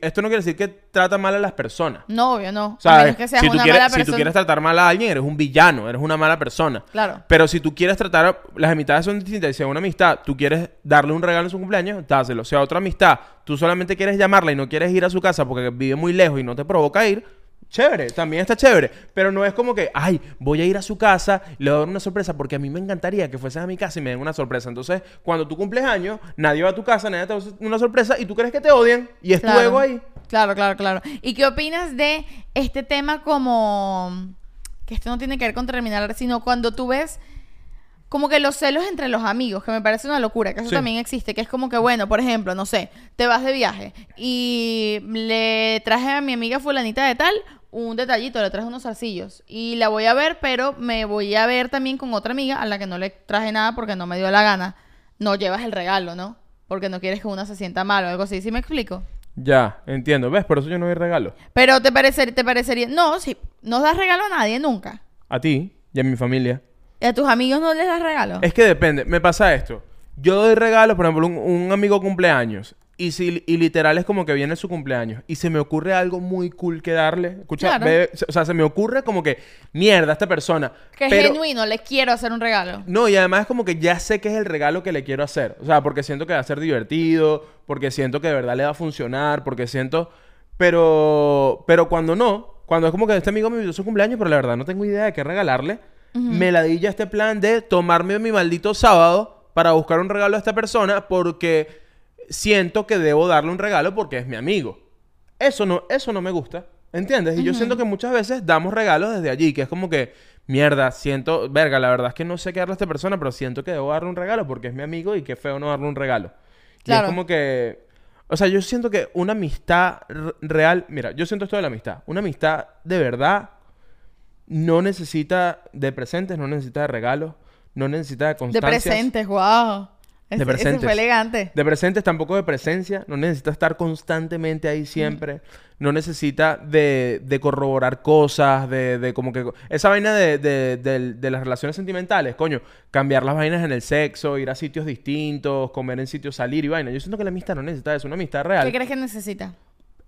Esto no quiere decir que trata mal a las personas. No, obvio, no. ¿Sabes? A menos que seas si una quieres, mala persona. Si tú quieres tratar mal a alguien, eres un villano. Eres una mala persona. Claro. Pero si tú quieres tratar... A... Las amistades son distintas. Si a una amistad tú quieres darle un regalo en su cumpleaños, dáselo. Si a otra amistad... Tú solamente quieres llamarla y no quieres ir a su casa porque vive muy lejos y no te provoca ir. Chévere, también está chévere. Pero no es como que, ay, voy a ir a su casa y le voy a dar una sorpresa porque a mí me encantaría que fueses a mi casa y me den una sorpresa. Entonces, cuando tú cumples años, nadie va a tu casa, nadie te da una sorpresa y tú crees que te odian y es claro, tu ego ahí. Claro, claro, claro. ¿Y qué opinas de este tema como... Que esto no tiene que ver con terminar, sino cuando tú ves... Como que los celos entre los amigos, que me parece una locura, que eso sí. también existe, que es como que, bueno, por ejemplo, no sé, te vas de viaje y le traje a mi amiga fulanita de tal un detallito, le traje unos zarcillos y la voy a ver, pero me voy a ver también con otra amiga a la que no le traje nada porque no me dio la gana. No llevas el regalo, ¿no? Porque no quieres que una se sienta mal o algo así, ¿sí me explico? Ya, entiendo, ¿ves? Por eso yo no doy regalo. Pero te parecería, te parecería... No, sí, no das regalo a nadie nunca. A ti y a mi familia. ¿Y a tus amigos no les das regalos? Es que depende. Me pasa esto. Yo doy regalos, por ejemplo, un, un amigo cumpleaños. Y, si, y literal es como que viene su cumpleaños. Y se me ocurre algo muy cool que darle. Escucha, claro. bebé, o sea, se me ocurre como que... Mierda, esta persona. Que es genuino. Le quiero hacer un regalo. No, y además es como que ya sé que es el regalo que le quiero hacer. O sea, porque siento que va a ser divertido. Porque siento que de verdad le va a funcionar. Porque siento... Pero... Pero cuando no... Cuando es como que este amigo me dio su cumpleaños, pero la verdad no tengo idea de qué regalarle... Uh-huh. Me ladilla este plan de tomarme mi maldito sábado para buscar un regalo a esta persona porque siento que debo darle un regalo porque es mi amigo. Eso no, eso no me gusta, ¿entiendes? Y uh-huh. yo siento que muchas veces damos regalos desde allí, que es como que, mierda, siento... Verga, la verdad es que no sé qué darle a esta persona, pero siento que debo darle un regalo porque es mi amigo y qué feo no darle un regalo. Claro. Y es como que... O sea, yo siento que una amistad real... Mira, yo siento esto de la amistad. Una amistad de verdad no necesita de presentes, no necesita de regalos, no necesita de constancias. De presentes, wow. Es, de presentes. Ese fue elegante. De presentes, tampoco de presencia. No necesita estar constantemente ahí siempre. Mm. No necesita de, de corroborar cosas, de, de como que... Esa vaina de, de, de, de las relaciones sentimentales, coño. Cambiar las vainas en el sexo, ir a sitios distintos, comer en sitios, salir y vaina. Yo siento que la amistad no necesita eso. Una amistad real... ¿Qué crees que necesita?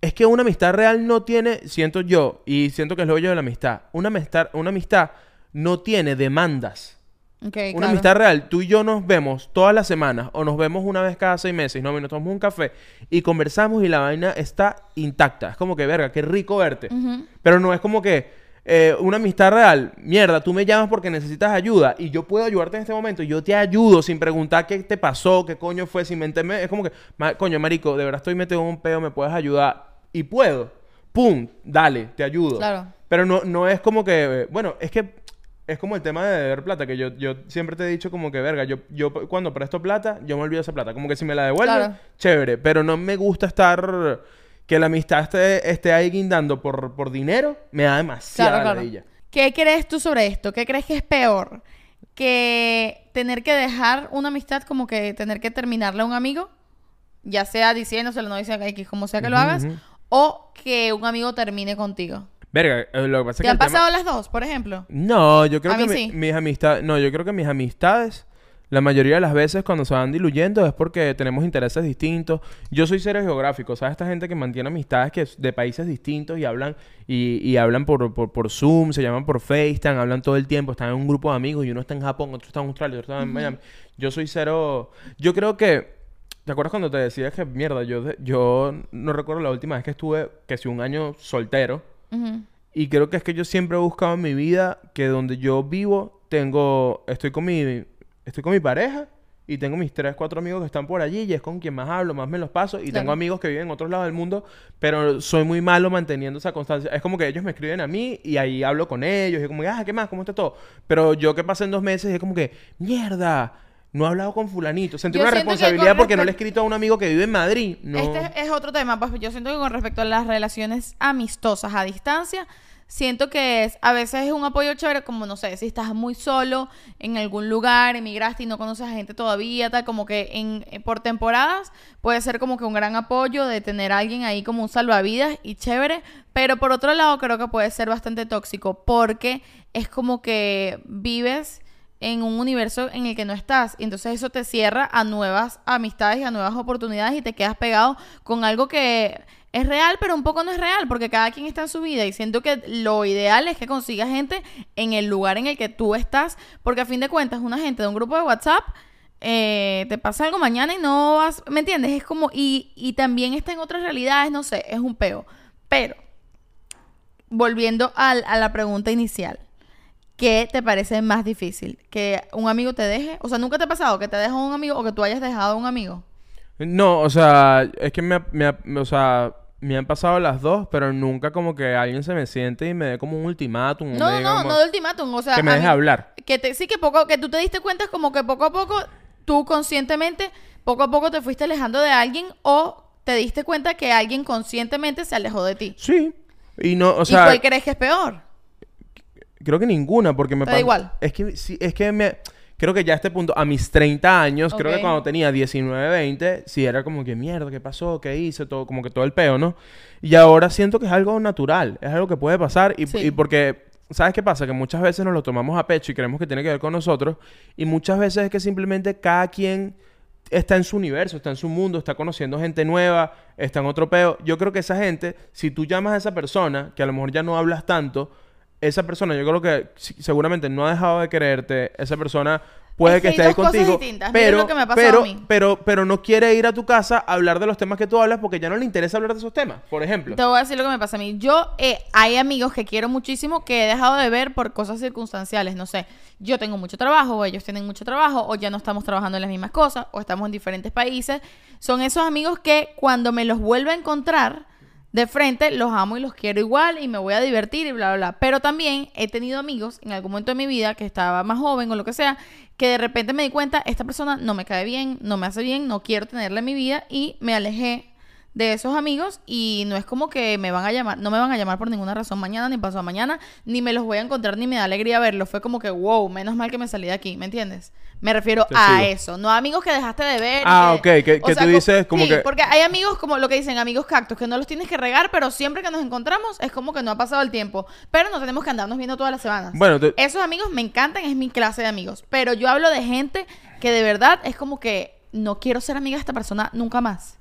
Es que una amistad real no tiene... Siento yo, y siento que es lo bello de la amistad. Una amistad, una amistad no tiene demandas. Okay, una claro. amistad real, tú y yo nos vemos todas las semanas o nos vemos una vez cada seis meses, no, nos tomamos un café y conversamos y la vaina está intacta. Es como que, verga, qué rico verte. Uh-huh. Pero no es como que eh, una amistad real, mierda, tú me llamas porque necesitas ayuda y yo puedo ayudarte en este momento y yo te ayudo sin preguntar qué te pasó, qué coño fue, sin meterme. Es como que, ma- coño, marico, de verdad estoy metido en un peo, ¿me puedes ayudar? Y puedo. Pum, dale, te ayudo. Claro. Pero no, no es como que, bueno, es que... Es como el tema de deber plata, que yo, yo siempre te he dicho como que, verga, yo, yo cuando presto plata, yo me olvido esa plata. Como que si me la devuelven, claro. chévere. Pero no me gusta estar... Que la amistad esté, esté ahí guindando por, por dinero, me da demasiada claro, ladilla. Claro. ¿Qué crees tú sobre esto? ¿Qué crees que es peor? ¿Que tener que dejar una amistad, como que tener que terminarle a un amigo? Ya sea diciéndoselo, no dice X, como sea que lo uh-huh, hagas. Uh-huh. O que un amigo termine contigo. Verga, lo que pasa es que... ¿Te han pasado tema... las dos, por ejemplo? No, yo creo a que mi, sí. mis amistades... No, yo creo que mis amistades, la mayoría de las veces cuando se van diluyendo es porque tenemos intereses distintos. Yo soy cero geográfico, ¿sabes? Esta gente que mantiene amistades que de países distintos y hablan y, y hablan por, por, por Zoom, se llaman por FaceTime, hablan todo el tiempo, están en un grupo de amigos y uno está en Japón, otro está en Australia, otro está en uh-huh. Miami. Yo soy cero... Yo creo que... ¿Te acuerdas cuando te decías que, mierda, yo, yo no recuerdo la última vez que estuve, que si un año soltero... Uh-huh. Y creo que es que yo siempre he buscado en mi vida que donde yo vivo tengo... Estoy con mi, estoy con mi pareja y tengo mis tres, cuatro amigos que están por allí y es con quien más hablo, más me los paso. Y claro. tengo amigos que viven en otros lados del mundo, pero soy muy malo manteniendo esa constancia. Es como que ellos me escriben a mí y ahí hablo con ellos. Y es como, ah, ¿qué más? ¿Cómo está todo? Pero yo que pasé en dos meses es como que, mierda... No he hablado con fulanito. Sentí yo una responsabilidad respect- porque no le he escrito a un amigo que vive en Madrid. No. Este es otro tema. Pues yo siento que con respecto a las relaciones amistosas a distancia, siento que es, a veces es un apoyo chévere, como no sé, si estás muy solo en algún lugar, emigraste y no conoces a gente todavía, tal, como que en, por temporadas puede ser como que un gran apoyo de tener a alguien ahí como un salvavidas y chévere. Pero por otro lado creo que puede ser bastante tóxico porque es como que vives... en un universo en el que no estás. Entonces eso te cierra a nuevas amistades y a nuevas oportunidades y te quedas pegado con algo que es real, pero un poco no es real, porque cada quien está en su vida y siento que lo ideal es que consigas gente en el lugar en el que tú estás, porque a fin de cuentas una gente de un grupo de WhatsApp eh, te pasa algo mañana y no vas... ¿Me entiendes? Es como... Y, y también está en otras realidades, no sé, es un peo. Pero, volviendo al, a la pregunta inicial... ¿Qué te parece más difícil? ¿Que un amigo te deje? O sea, ¿nunca te ha pasado que te deje un amigo o que tú hayas dejado a un amigo? No, o sea, es que me, me, o sea, me han pasado las dos, pero nunca como que alguien se me siente y me dé como un ultimátum. No, no, no, no de ultimátum, o sea... Que me deje hablar. Que te, sí, que poco, que tú te diste cuenta como que poco a poco, tú conscientemente, poco a poco te fuiste alejando de alguien o te diste cuenta que alguien conscientemente se alejó de ti. Sí, y no, o sea... ¿Y cuál crees que es peor? Creo que ninguna, porque me... Pero pa- igual. Es que, sí, es que me... Creo que ya a este punto, a mis treinta años, okay. creo que cuando tenía diecinueve, veinte, sí era como que mierda, ¿qué pasó? ¿Qué hice? Todo, como que todo el peo, ¿no? Y ahora siento que es algo natural, es algo que puede pasar y, sí. y porque... ¿Sabes qué pasa? Que muchas veces nos lo tomamos a pecho y creemos que tiene que ver con nosotros y muchas veces es que simplemente cada quien... está en su universo, está en su mundo, está conociendo gente nueva, está en otro peo. Yo creo que esa gente, si tú llamas a esa persona, que a lo mejor ya no hablas tanto... Esa persona, yo creo que seguramente no ha dejado de quererte. Esa persona puede es que, que esté ahí contigo, pero, pero, pero, pero no quiere ir a tu casa a hablar de los temas que tú hablas porque ya no le interesa hablar de esos temas, por ejemplo. Te voy a decir lo que me pasa a mí. Yo, eh, hay amigos que quiero muchísimo que he dejado de ver por cosas circunstanciales, no sé. Yo tengo mucho trabajo, o ellos tienen mucho trabajo, o ya no estamos trabajando en las mismas cosas, o estamos en diferentes países. Son esos amigos que cuando me los vuelvo a encontrar de frente, los amo y los quiero igual y me voy a divertir y bla, bla, bla. Pero también he tenido amigos en algún momento de mi vida que estaba más joven o lo que sea, que de repente me di cuenta, esta persona no me cae bien, no me hace bien, no quiero tenerla en mi vida, y me alejé de esos amigos. Y no es como que me van a llamar, no me van a llamar por ninguna razón mañana, ni pasado mañana, ni me los voy a encontrar, ni me da alegría verlos. Fue como que, wow, menos mal que me salí de aquí, ¿me entiendes? Me refiero Te a sigo. eso, no a amigos que dejaste de ver. Ah, que, ok, que, que sea, tú dices como, como sí, que... porque hay amigos, como lo que dicen, amigos cactus, que no los tienes que regar, pero siempre que nos encontramos es como que no ha pasado el tiempo, pero no tenemos que andarnos viendo todas las semanas. Bueno, te... esos amigos me encantan, es mi clase de amigos, pero yo hablo de gente que de verdad es como que no quiero ser amiga de esta persona nunca más.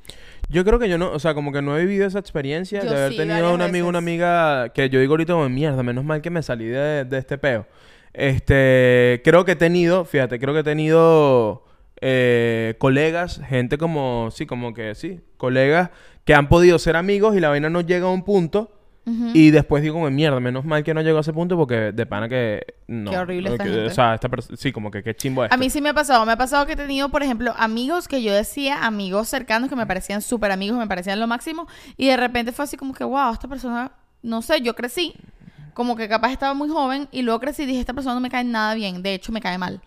Yo creo que yo no, o sea, como que no he vivido esa experiencia yo de haber sí, tenido un amigo, veces. una amiga que yo digo ahorita, oh, mierda, menos mal que me salí de, de este peo. Este, creo que he tenido, fíjate, creo que he tenido eh, colegas, gente como, sí, como que sí, colegas que han podido ser amigos y la vaina no llega a un punto. Uh-huh. Y después digo, mierda, menos mal que no llegó a ese punto porque de pana que... No, qué horrible no, esta que, gente. O sea, esta persona... Sí, como que qué chimbo es. A mí sí me ha pasado. Me ha pasado que he tenido, por ejemplo, amigos que yo decía, amigos cercanos que me parecían súper amigos, me parecían lo máximo. Y de repente fue así como que, wow, esta persona... No sé, yo crecí. Como que capaz estaba muy joven y luego crecí y dije, esta persona no me cae nada bien. De hecho, me cae mal.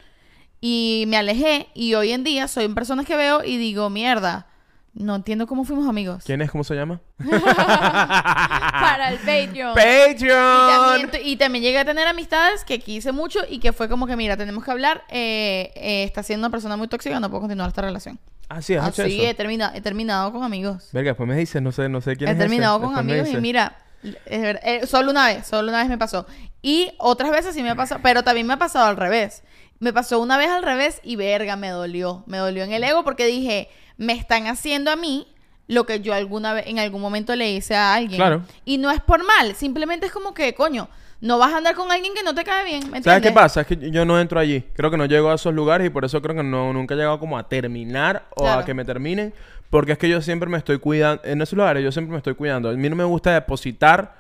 Y me alejé y hoy en día soy en personas que veo y digo, mierda... No entiendo cómo fuimos amigos. ¿Quién es? ¿Cómo se llama? Para el Patreon. ¡Patreon! Y también, y también llegué a tener amistades que quise mucho y que fue como que, mira, tenemos que hablar. Eh, eh, está siendo una persona muy tóxica, no puedo continuar esta relación. Ah, sí, has hecho eso. Sí, he terminado, he terminado con amigos. Verga, después me dices, no sé, no sé quién es ese. He terminado con amigos y mira, es verdad, eh, solo una vez, solo una vez me pasó. Y otras veces sí me ha pasado, pero también me ha pasado al revés. Me pasó una vez al revés y verga, me dolió. Me dolió en el ego porque dije... me están haciendo a mí lo que yo alguna vez, en algún momento le hice a alguien. Claro. Y no es por mal, simplemente es como que, coño, no vas a andar con alguien que no te cae bien, ¿me entiendes? ¿Sabes qué pasa? Es que yo no entro allí. Creo que no llego a esos lugares y por eso creo que no, nunca he llegado como a terminar o claro. a que me terminen. Porque es que yo siempre me estoy cuidando. En esos lugares yo siempre me estoy cuidando. A mí no me gusta depositar.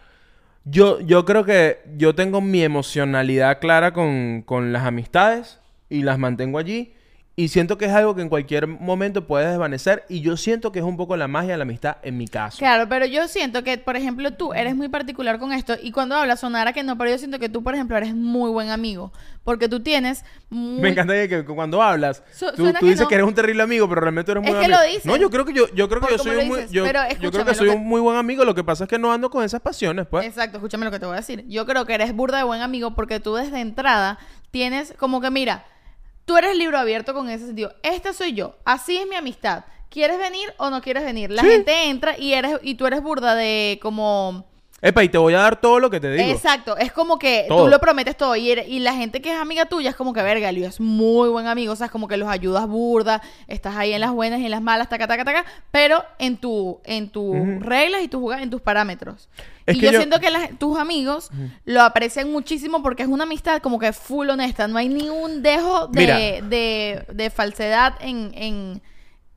Yo, yo creo que yo tengo mi emocionalidad clara con, con las amistades y las mantengo allí. Y siento que es algo que en cualquier momento puedes desvanecer. Y yo siento que es un poco la magia de la amistad en mi caso. Claro, pero yo siento que, por ejemplo, tú eres muy particular con esto. Y cuando hablas sonará que no, pero yo siento que tú, por ejemplo, eres muy buen amigo. Porque tú tienes... Muy... Me encanta que cuando hablas, so, tú, tú dices que, no. que eres un terrible amigo, pero realmente eres muy buen amigo. Es que lo dices. No, yo creo que yo, yo, creo que yo soy un muy... Yo, yo creo que soy que... un muy buen amigo. Lo que pasa es que no ando con esas pasiones, pues. Exacto, escúchame lo que te voy a decir. Yo creo que eres burda de buen amigo porque tú desde entrada tienes como que, mira... Tú eres libro abierto con ese sentido. Esta soy yo. Así es mi amistad. ¿Quieres venir o no quieres venir? La sí. gente entra y eres y tú eres burda de como... Epa, y te voy a dar todo lo que te digo. Exacto. Es como que todo. Tú lo prometes todo. Y, eres, y la gente que es amiga tuya es como que, verga, Eliú es muy buen amigo. O sea, es como que los ayudas burda. Estás ahí en las buenas y en las malas, taca, taca, taca. Pero en tu en tus uh-huh. reglas y tus jugadas, en tus parámetros. Es y yo, yo siento que las, tus amigos uh-huh. lo aprecian muchísimo porque es una amistad como que full honesta. No hay ni un dejo de, de, de falsedad en... en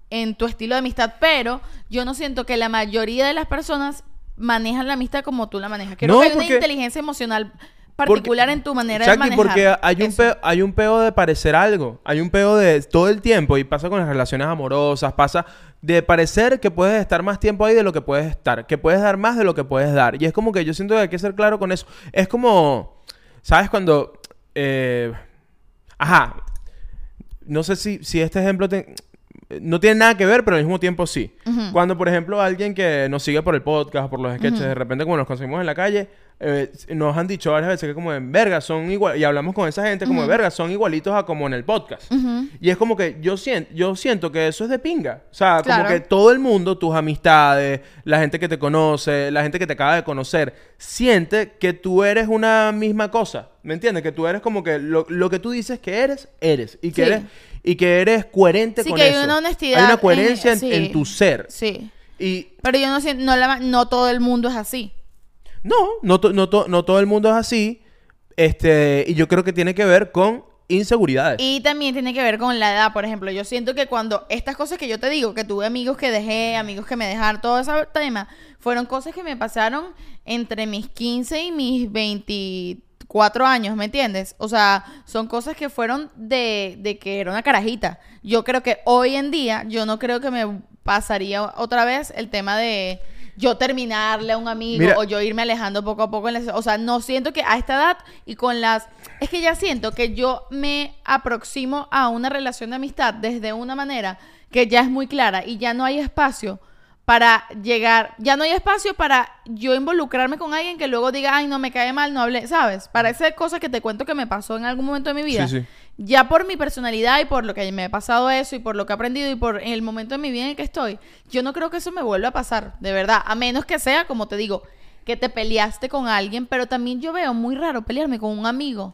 en tu estilo de amistad. Pero yo no siento que la mayoría de las personas manejan la amistad como tú la manejas. Creo no, que hay porque, una inteligencia emocional particular porque, en tu manera Shakti, de manejar. Porque hay un, peo, hay un peo de parecer algo. Hay un peo de todo el tiempo. Y pasa con las relaciones amorosas. Pasa de parecer que puedes estar más tiempo ahí de lo que puedes estar. Que puedes dar más de lo que puedes dar. Y es como que yo siento que hay que ser claro con eso. Es como... ¿Sabes? Cuando... Eh, ajá. No sé si, si este ejemplo... Te, no tiene nada que ver, pero al mismo tiempo sí. Uh-huh. Cuando, por ejemplo, alguien que nos sigue por el podcast, por los sketches, uh-huh. de repente como nos conseguimos en la calle, eh, nos han dicho varias veces que como de verga son igual... Y hablamos con esa gente como uh-huh. de verga, son igualitos a como en el podcast. Uh-huh. Y es como que yo siento, yo siento que eso es de pinga. O sea, claro. como que todo el mundo, tus amistades, la gente que te conoce, la gente que te acaba de conocer, siente que tú eres una misma cosa. ¿Me entiendes? Que tú eres como que lo, lo que tú dices que eres, eres. Y que sí. eres... Y que eres coherente sí, con eso. Sí, que hay una honestidad. Hay una coherencia en, en, sí, en tu ser. Sí. Y, pero yo no siento... No, la, no todo el mundo es así. No. No, to, no, to, no todo el mundo es así. Este... Y yo creo que tiene que ver con inseguridades. Y también tiene que ver con la edad. Por ejemplo, yo siento que cuando estas cosas que yo te digo, que tuve amigos que dejé, amigos que me dejaron, todo ese tema, fueron cosas que me pasaron entre mis quince y mis veinticuatro años, ¿me entiendes? O sea, son cosas que fueron de, de que era una carajita. Yo creo que hoy en día, yo no creo que me pasaría otra vez el tema de yo terminarle a un amigo. Mira, o yo irme alejando poco a poco. En la, o sea, no siento que a esta edad y con las... Es que ya siento que yo me aproximo a una relación de amistad desde una manera que ya es muy clara y ya no hay espacio para llegar... Ya no hay espacio para yo involucrarme con alguien que luego diga, ay, no, me cae mal, no hablé, ¿sabes? Para esas cosas que te cuento que me pasó en algún momento de mi vida. Sí, sí. Ya por mi personalidad y por lo que me ha pasado eso y por lo que he aprendido y por el momento de mi vida en el que estoy, yo no creo que eso me vuelva a pasar, de verdad. A menos que sea, como te digo, que te peleaste con alguien, pero también yo veo muy raro pelearme con un amigo.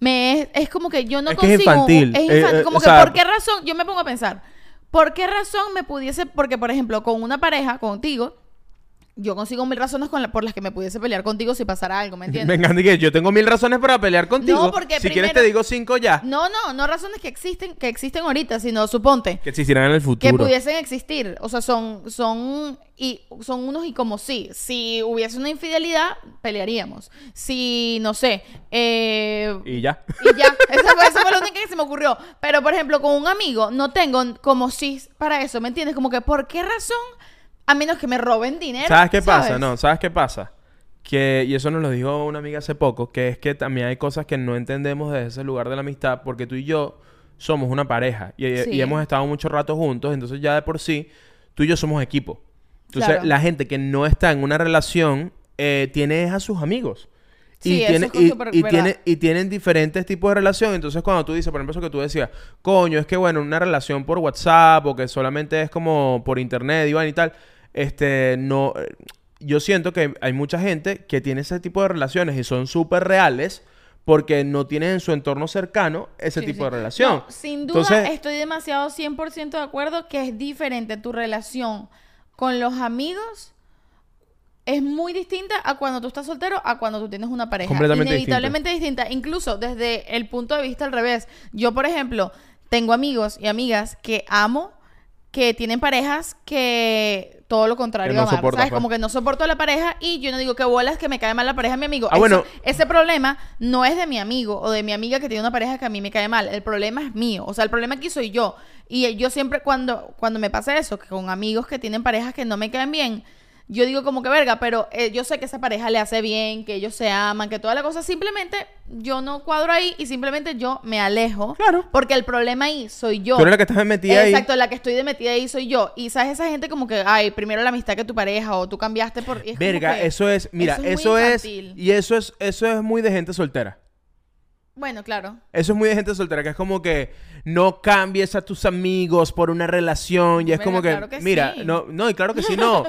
Me es, es como que yo no es consigo... Es infantil. Es infantil. Eh, como eh, que, o sea, ¿por qué razón? Yo me pongo a pensar, ¿por qué razón me pudiese...? Porque, por ejemplo, con una pareja, contigo... Yo consigo mil razones con la, por las que me pudiese pelear contigo si pasara algo, ¿me entiendes? Me encanta que yo tengo mil razones para pelear contigo. No, porque si primero, quieres te digo cinco ya. No, no, no razones que existen, que existen ahorita, sino suponte que existirán en el futuro, que pudiesen existir. O sea, son, son y son unos y como sí. Si hubiese una infidelidad, pelearíamos. Si, no sé, eh, y ya. Y ya. Esa fue, esa fue la única que se me ocurrió. Pero, por ejemplo, con un amigo no tengo como sí para eso, ¿me entiendes? Como que ¿por qué razón? A menos que me roben dinero. ¿Sabes qué ¿sabes? pasa? No, ¿sabes qué pasa? Que, y eso nos lo dijo una amiga hace poco, que es que también hay cosas que no entendemos desde ese lugar de la amistad, porque tú y yo somos una pareja y, sí. y hemos estado mucho rato juntos, entonces ya de por sí, tú y yo somos equipo. Entonces, claro. La gente que no está en una relación eh, tiene a sus amigos. Sí, y, tiene, y, y, tiene, y tienen diferentes tipos de relación. Entonces cuando tú dices, por ejemplo, eso que tú decías, coño, es que bueno, una relación por WhatsApp o que solamente es como por internet, Iván y tal, este, no, yo siento que hay mucha gente que tiene ese tipo de relaciones y son súper reales porque no tienen en su entorno cercano ese sí, tipo sí. de relación. No, sin duda. Entonces, estoy demasiado cien por ciento de acuerdo que es diferente tu relación con los amigos. Es muy distinta a cuando tú estás soltero a cuando tú tienes una pareja. Completamente Inevitablemente distinta. distinta. Incluso desde el punto de vista al revés. Yo, por ejemplo, tengo amigos y amigas que amo, que tienen parejas que todo lo contrario no a amar. Soporta, ¿sabes? Pues. Como que no soporto a la pareja y yo no digo que bolas que me cae mal la pareja de mi amigo. Ah, Eso, bueno. Ese problema no es de mi amigo o de mi amiga que tiene una pareja que a mí me cae mal. El problema es mío. O sea, el problema aquí soy yo. Y yo siempre cuando, cuando me pasa eso, que con amigos que tienen parejas que no me caen bien... Yo digo como que verga, pero eh, yo sé que esa pareja le hace bien, que ellos se aman, que toda la cosa. Simplemente yo no cuadro ahí y simplemente yo me alejo. Claro. Porque el problema ahí soy yo. Tú eres la que estás metida Exacto, ahí. Exacto, la que estoy de metida ahí soy yo. Y sabes, esa gente como que, ay, primero la amistad que tu pareja o tú cambiaste por... Es verga, que, eso es, mira, eso es... Eso es y eso es, eso es muy de gente soltera. Bueno, claro. Eso es muy de gente soltera, que es como que no cambies a tus amigos por una relación y es verga, como que... Claro que mira, sí. no, no, y claro que sí, no.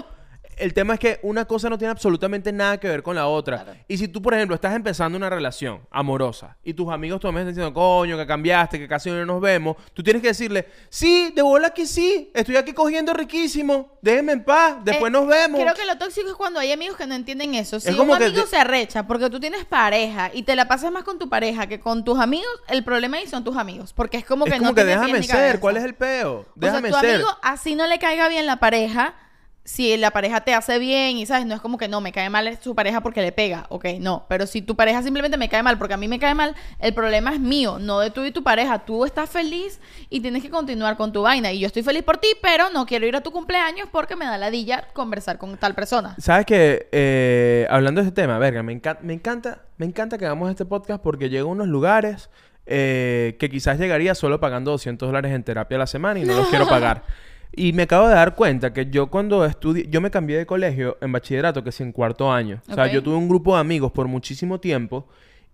El tema es que una cosa no tiene absolutamente nada que ver con la otra. Claro. Y si tú, por ejemplo, estás empezando una relación amorosa y tus amigos todavía están diciendo, coño, que cambiaste, que casi no nos vemos, tú tienes que decirle, sí, de bola que sí, estoy aquí cogiendo riquísimo, déjenme en paz, después eh, nos vemos. Creo que lo tóxico es cuando hay amigos que no entienden eso. Si es como un amigo te... se arrecha porque tú tienes pareja y te la pasas más con tu pareja que con tus amigos, el problema ahí son tus amigos. Porque es como que es como no que tienes déjame ser, cabeza. ¿Cuál es el peo? Déjame o sea, tu ser. Amigo, así no le caiga bien la pareja. Si la pareja te hace bien y, ¿sabes? No es como que no, me cae mal su pareja porque le pega. Ok, no. Pero si tu pareja simplemente me cae mal porque a mí me cae mal, el problema es mío, no de tú y tu pareja. Tú estás feliz y tienes que continuar con tu vaina. Y yo estoy feliz por ti, pero no quiero ir a tu cumpleaños porque me da ladilla conversar con tal persona. ¿Sabes qué? Eh, hablando de este tema, verga, me, enca- me encanta me encanta que hagamos este podcast porque llego a unos lugares eh, que quizás llegaría solo pagando doscientos dólares en terapia a la semana y no los quiero pagar. Y me acabo de dar cuenta que yo cuando estudié... Yo me cambié de colegio en bachillerato, que es en cuarto año. Okay. O sea, yo tuve un grupo de amigos por muchísimo tiempo.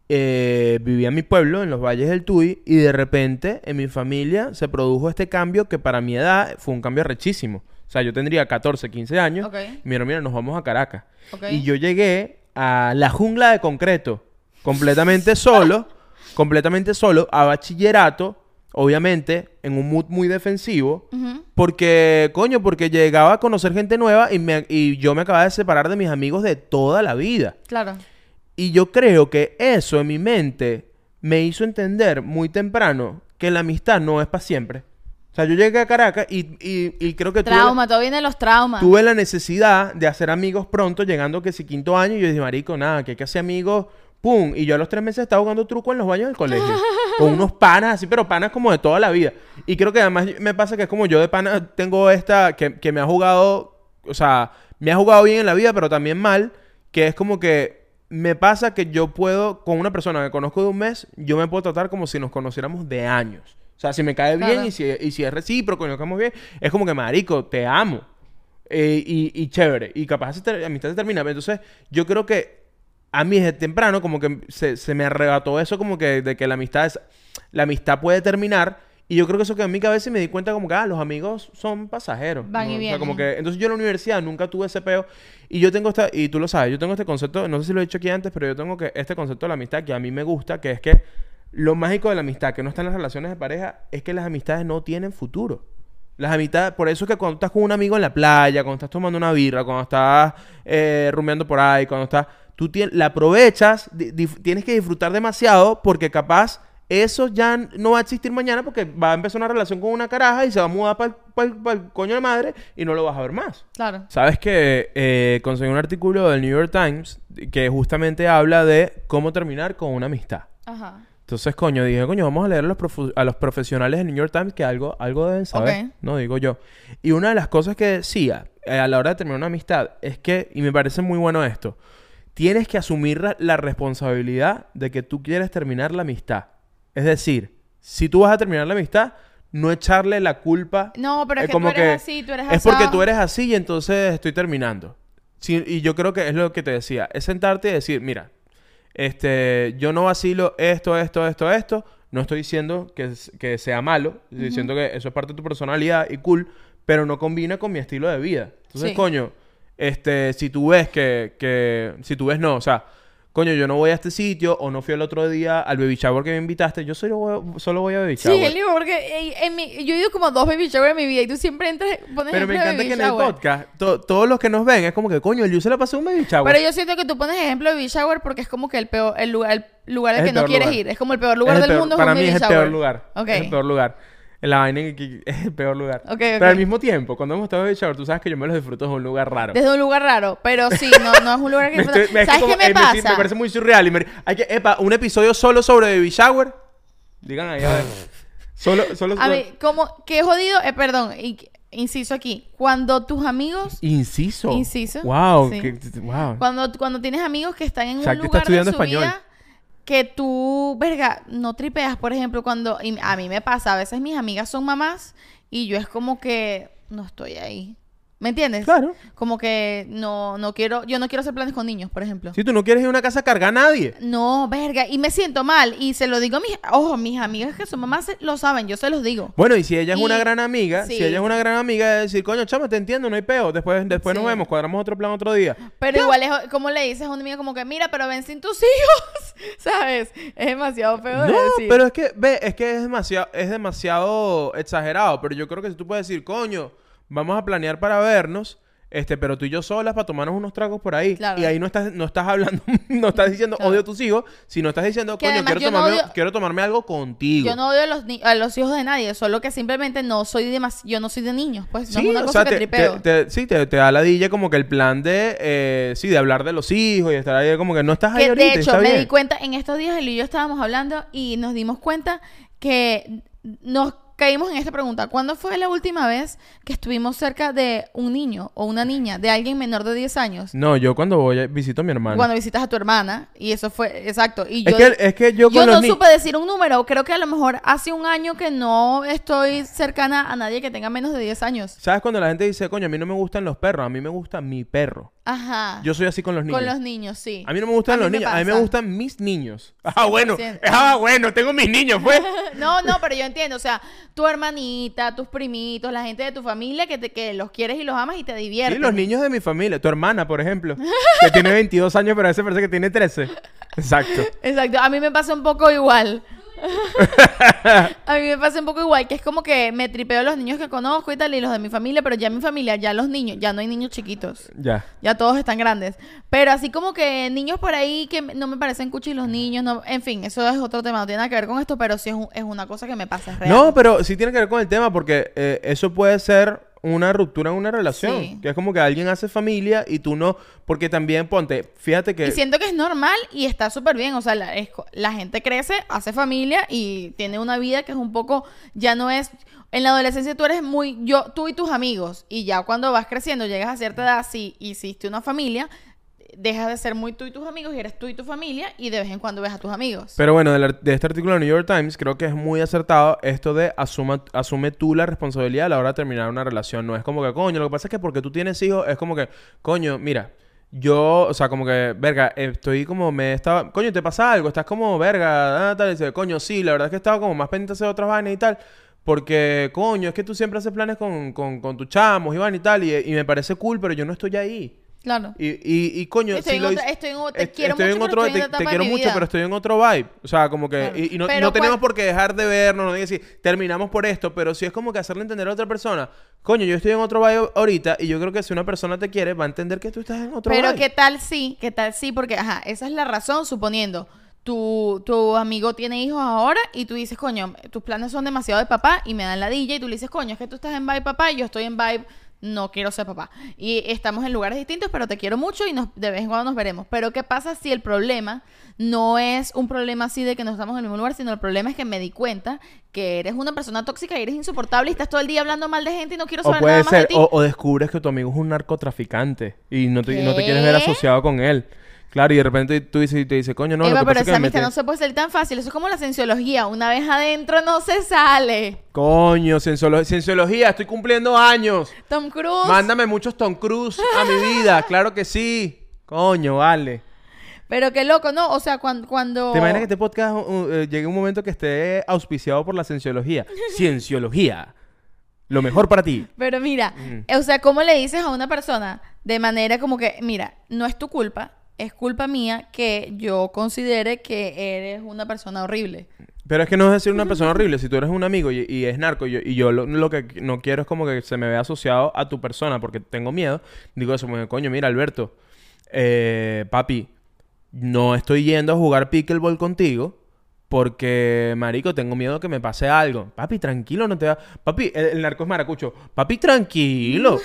Eh, vivía en mi pueblo, en los valles del Tuy. Y de repente, en mi familia, se produjo este cambio que para mi edad fue un cambio rechísimo. O sea, yo tendría catorce, quince años. Okay. Mira, mira, nos vamos a Caracas. Okay. Y yo llegué a la jungla de concreto. Completamente solo. completamente solo. A bachillerato. Obviamente, en un mood muy defensivo. Uh-huh. Porque, coño, porque llegaba a conocer gente nueva y, me, y yo me acababa de separar de mis amigos de toda la vida. Claro. Y yo creo que eso en mi mente me hizo entender muy temprano que la amistad no es para siempre. O sea, yo llegué a Caracas y, y, y creo que Trauma, tuve, todo viene de los traumas. Tuve la necesidad de hacer amigos pronto, llegando que si quinto año, y yo dije, marico, nada, que hay que hacer amigos, pum. Y yo a los tres meses estaba jugando truco en los baños del colegio. Con unos panas así, pero panas como de toda la vida. Y creo que además me pasa que es como yo de panas tengo esta, que, que me ha jugado, o sea, me ha jugado bien en la vida, pero también mal, que es como que... Me pasa que yo puedo, con una persona que conozco de un mes, yo me puedo tratar como si nos conociéramos de años. O sea, si me cae bien, claro, y, si, y si es recíproco y nos caemos bien, es como que, marico, te amo. Eh, y, y chévere. Y capaz la amistad se termina. Entonces, yo creo que a mí desde temprano como que se, se me arrebató eso como que de que la amistad, es, la amistad puede terminar. Y yo creo que eso que a mí cada vez me di cuenta como que, ah, los amigos son pasajeros. Van y vienen. O sea, como que... Entonces yo en la universidad nunca tuve ese peo. Y yo tengo esta... Y tú lo sabes. Yo tengo este concepto... No sé si lo he dicho aquí antes, pero yo tengo que este concepto de la amistad que a mí me gusta, que es que lo mágico de la amistad, que no está en las relaciones de pareja, es que las amistades no tienen futuro. Las amistades... Por eso es que cuando estás con un amigo en la playa, cuando estás tomando una birra, cuando estás eh, rumeando por ahí, cuando estás... Tú ti- la aprovechas, di- tienes que disfrutar demasiado porque capaz... Eso ya no va a existir mañana porque va a empezar una relación con una caraja y se va a mudar para el, pa el coño de madre y no lo vas a ver más. Claro. Sabes que eh, conseguí un artículo del New York Times que justamente habla de cómo terminar con una amistad. Ajá. Entonces, coño, dije, coño, vamos a leer a los, profu- a los profesionales del New York Times que algo, algo deben saber. Okay. No, digo yo. Y una de las cosas que decía eh, a la hora de terminar una amistad es que, y me parece muy bueno esto, tienes que asumir la responsabilidad de que tú quieres terminar la amistad. Es decir, si tú vas a terminar la amistad, no echarle la culpa. No, pero es eh, que como tú eres que así, tú eres así. Es asado. Porque tú eres así y entonces estoy terminando. Sí, y yo creo que es lo que te decía. Es sentarte y decir, mira, este, yo no vacilo esto, esto, esto, esto. No estoy diciendo que, que sea malo. Estoy uh-huh. diciendo que eso es parte de tu personalidad y cool. Pero no combina con mi estilo de vida. Entonces, sí. coño, este, si tú ves que, que... Si tú ves no, o sea... Coño, yo no voy a este sitio o no fui el otro día al baby shower que me invitaste. Yo solo voy a, solo voy a baby shower. Sí, Eliú, porque en mi, yo he ido como a dos baby shower en mi vida y tú siempre entras, pones pero ejemplo de baby shower. Pero me encanta que en shower. El podcast, to, todos los que nos ven es como que, coño, Eliú se la pasó un baby shower. Pero yo siento que tú pones ejemplo de baby shower porque es como que el peor, el lugar, el lugar al que no quieres lugar. Ir. Es como el peor lugar el del peor, mundo. Para es un mí baby es el shower. Peor lugar. Okay. Es el peor lugar. La vaina es el peor lugar. Okay, okay. Pero al mismo tiempo, cuando hemos estado en el shower, tú sabes que yo me los disfruto desde un lugar raro. Desde un lugar raro. Pero sí, no, no es un lugar que... me estoy, me ¿Sabes como, qué me eh, pasa? Me, me parece muy surreal. Y me, hay que... Epa, un episodio solo sobre baby shower. Digan ahí, a ver. Solo, solo... A ver, como... Qué jodido... Eh, perdón. Y... Inciso aquí. Cuando tus amigos... Inciso. Inciso. Wow. Sí. Que, wow. Cuando, cuando tienes amigos que están en Shakti un lugar de su español. Vida... Que tú, verga, no tripeas, por ejemplo, cuando... Y a mí me pasa, a veces mis amigas son mamás y yo es como que no estoy ahí. ¿Me entiendes? Claro. Como que no no quiero... Yo no quiero hacer planes con niños, por ejemplo. Si tú no quieres ir a una casa a cargar a nadie. No, verga. Y me siento mal. Y se lo digo a mis... Ojo, mis amigas que son mamás lo saben. Yo se los digo. Bueno, y si ella es y... una gran amiga... Sí. Si ella es una gran amiga, es decir, coño, chama, te entiendo, no hay peo. Después, después sí. nos vemos, cuadramos otro plan otro día. Pero ¿qué? Igual es... Como le dices a un amigo como que, mira, pero ven sin tus hijos. ¿Sabes? Es demasiado feo no, de decir. No, pero es que... Ve, es que es demasiado... Es demasiado exagerado. Pero yo creo que si tú puedes decir, coño... Vamos a planear para vernos, este, pero tú y yo solas para tomarnos unos tragos por ahí. Claro. Y ahí no estás, no estás hablando, no estás diciendo claro. odio a tus hijos, sino estás diciendo, que coño, quiero, yo tomarme, no odio... quiero tomarme algo contigo. Yo no odio a los, ni- a los hijos de nadie, solo que simplemente no soy de mas- yo no soy de niños, pues no sí, es una cosa sea, que te, tripeo. Te, te, sí, te, te da la dilla como que el plan de, eh, sí, de hablar de los hijos y estar ahí como que no estás ahí que, ahorita. De hecho, está me bien. Di cuenta, en estos días él y yo estábamos hablando y nos dimos cuenta que nos caímos en esta pregunta. ¿Cuándo fue la última vez que estuvimos cerca de un niño o una niña, de alguien menor de diez años? No, yo cuando voy, visito a mi hermana. Cuando visitas a tu hermana, y eso fue, exacto. Y yo, es que, es que yo, yo no ni... supe decir un número. Creo que a lo mejor hace un año que no estoy cercana a nadie que tenga menos de diez años. ¿Sabes cuando la gente dice, coño, a mí no me gustan los perros, a mí me gusta mi perro? Ajá. Yo soy así con los niños. Con los niños, sí. A mí no me gustan los niños, pasa. A mí me gustan mis niños. Ah, bueno, ah, bueno, tengo mis niños, pues. No, no, pero yo entiendo, o sea, tu hermanita, tus primitos, la gente de tu familia que, te, que los quieres y los amas y te diviertes. Sí, los niños de mi familia, tu hermana, por ejemplo, que tiene veintidós años, pero a veces parece que tiene trece. Exacto. Exacto, a mí me pasa un poco igual. A mí me pasa un poco igual, que es como que me tripeo los niños que conozco y tal, y los de mi familia, pero ya mi familia, ya los niños, ya no hay niños chiquitos. Ya. Ya todos están grandes. Pero así como que niños por ahí que no me parecen cuchis los niños, no, en fin, eso es otro tema, no tiene nada que ver con esto, pero sí es, un, es una cosa que me pasa, es real. No, pero sí tiene que ver con el tema, porque eh, eso puede ser una ruptura en una relación. Sí. Que es como que alguien hace familia y tú no... Porque también, ponte, fíjate que... Y siento que es normal y está súper bien. O sea, la, es, la gente crece, hace familia y tiene una vida que es un poco... Ya no es... En la adolescencia tú eres muy... yo Tú y tus amigos. Y ya cuando vas creciendo, llegas a cierta edad, si hiciste una familia... Dejas de ser muy tú y tus amigos y eres tú y tu familia, y de vez en cuando ves a tus amigos. Pero bueno, de, la, de este artículo de New York Times creo que es muy acertado esto de asuma, asume tú la responsabilidad a la hora de terminar una relación. No es como que, coño, lo que pasa es que porque tú tienes hijos es como que, coño, mira, yo, o sea, como que, verga, estoy como, me estaba, coño, te pasa algo, estás como, verga, ah, tal, y dice, coño, sí, la verdad es que he estado como más pendiente de otras vainas y tal. Porque, coño, es que tú siempre haces planes con, con, con tus chamos, Iván y tal, y, y me parece cool, pero yo no estoy ahí. Claro. Y, y, y coño, estoy si en lo otra, estoy en, te est quiero estoy mucho, en otro, estoy en te, te quiero mucho, vida. Pero estoy en otro vibe. O sea, como que claro. y, y no, no tenemos por qué dejar de vernos, no decir terminamos por esto, pero si es como que hacerle entender a otra persona, coño, yo estoy en otro vibe ahorita y yo creo que si una persona te quiere va a entender que tú estás en otro pero vibe. Pero qué tal sí, qué tal sí, porque ajá, esa es la razón, suponiendo Tu, tu amigo tiene hijos ahora y tú dices, coño, tus planes son demasiado de papá y me dan ladilla, y tú le dices, coño, es que tú estás en vibe papá y yo estoy en vibe no quiero ser papá. Y estamos en lugares distintos, pero te quiero mucho y nos, de vez en cuando nos veremos. Pero ¿qué pasa si el problema no es un problema así de que no estamos en el mismo lugar, sino el problema es que me di cuenta que eres una persona tóxica y eres insoportable y estás todo el día hablando mal de gente y no quiero saber nada más de ti? O puede ser, o descubres que tu amigo es un narcotraficante y no te, no te quieres ver asociado con él. Claro, y de repente tú dices y te dice, coño, no, Eva, lo que pero pasa esa es que amistad me no se puede salir tan fácil. Eso es como la cienciología. Una vez adentro no se sale. Coño, cienciolo cienciología, estoy cumpliendo años. Tom Cruise. Mándame muchos Tom Cruise a mi vida. Claro que sí. Coño, vale. Pero qué loco, ¿no? O sea, cuando... cuando... ¿Te imaginas que este podcast uh, eh, llegue un momento que esté auspiciado por la cienciología? Cienciología. Lo mejor para ti. Pero mira, mm. o sea, ¿cómo le dices a una persona de manera como que, mira, no es tu culpa? Es culpa mía que yo considere que eres una persona horrible. Pero es que no es decir una persona horrible. Si tú eres un amigo y, y es narco y yo, y yo lo, lo que no quiero es como que se me vea asociado a tu persona porque tengo miedo, digo eso, pues, coño, mira, Alberto, eh, papi, no estoy yendo a jugar pickleball contigo porque, marico, tengo miedo que me pase algo. Papi, tranquilo, no te va... Papi, el, el narco es maracucho. Papi, tranquilo.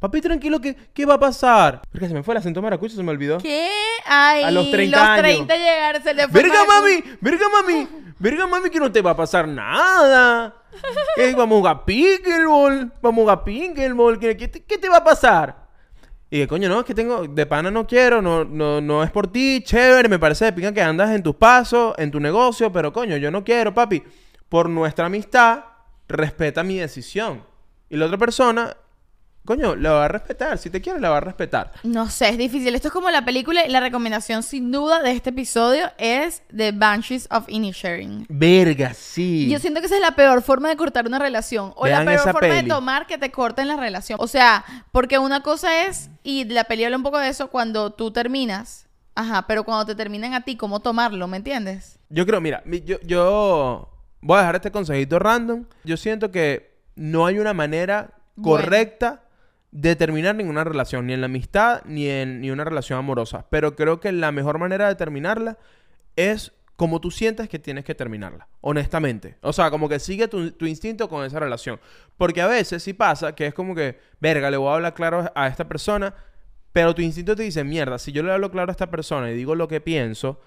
Papi, tranquilo, ¿qué, ¿qué va a pasar? Porque se me fue el acento maracucho, se me olvidó. ¿Qué? Ay, a los treinta años. A los treinta llegar, se le fue. ¡Verga, mami! ¡Verga, mami! ¡Verga, mami, que no te va a pasar nada! ¿Qué? Vamos a jugar pickleball. Vamos a jugar pickleball. ¿Qué, qué, ¿Qué te va a pasar? Y de coño, no, es que tengo... De pana no quiero, no, no, no es por ti, chévere. Me parece de pica que andas en tus pasos, en tu negocio. Pero coño, yo no quiero, papi. Por nuestra amistad, respeta mi decisión. Y la otra persona... Coño, la va a respetar. Si te quiere, la va a respetar. No sé, es difícil. Esto es como la película. La recomendación, sin duda, de este episodio es The Banshees of Inisherin. Verga, sí. Yo siento que esa es la peor forma de cortar una relación. O vean la peor forma peli. de tomar que te corten la relación. O sea, porque una cosa es, y la peli habla un poco de eso, cuando tú terminas. Ajá, pero cuando te terminan a ti, ¿cómo tomarlo? ¿Me entiendes? Yo creo, mira, yo, yo voy a dejar este consejito random. Yo siento que no hay una manera bueno. correcta de terminar ninguna relación, ni en la amistad, ni en ni una relación amorosa. Pero creo que la mejor manera de terminarla es como tú sientes que tienes que terminarla, honestamente. O sea, como que sigue tu, tu instinto con esa relación. Porque a veces sí pasa que es como que, verga, le voy a hablar claro a esta persona, pero tu instinto te dice, mierda, si yo le hablo claro a esta persona y digo lo que pienso,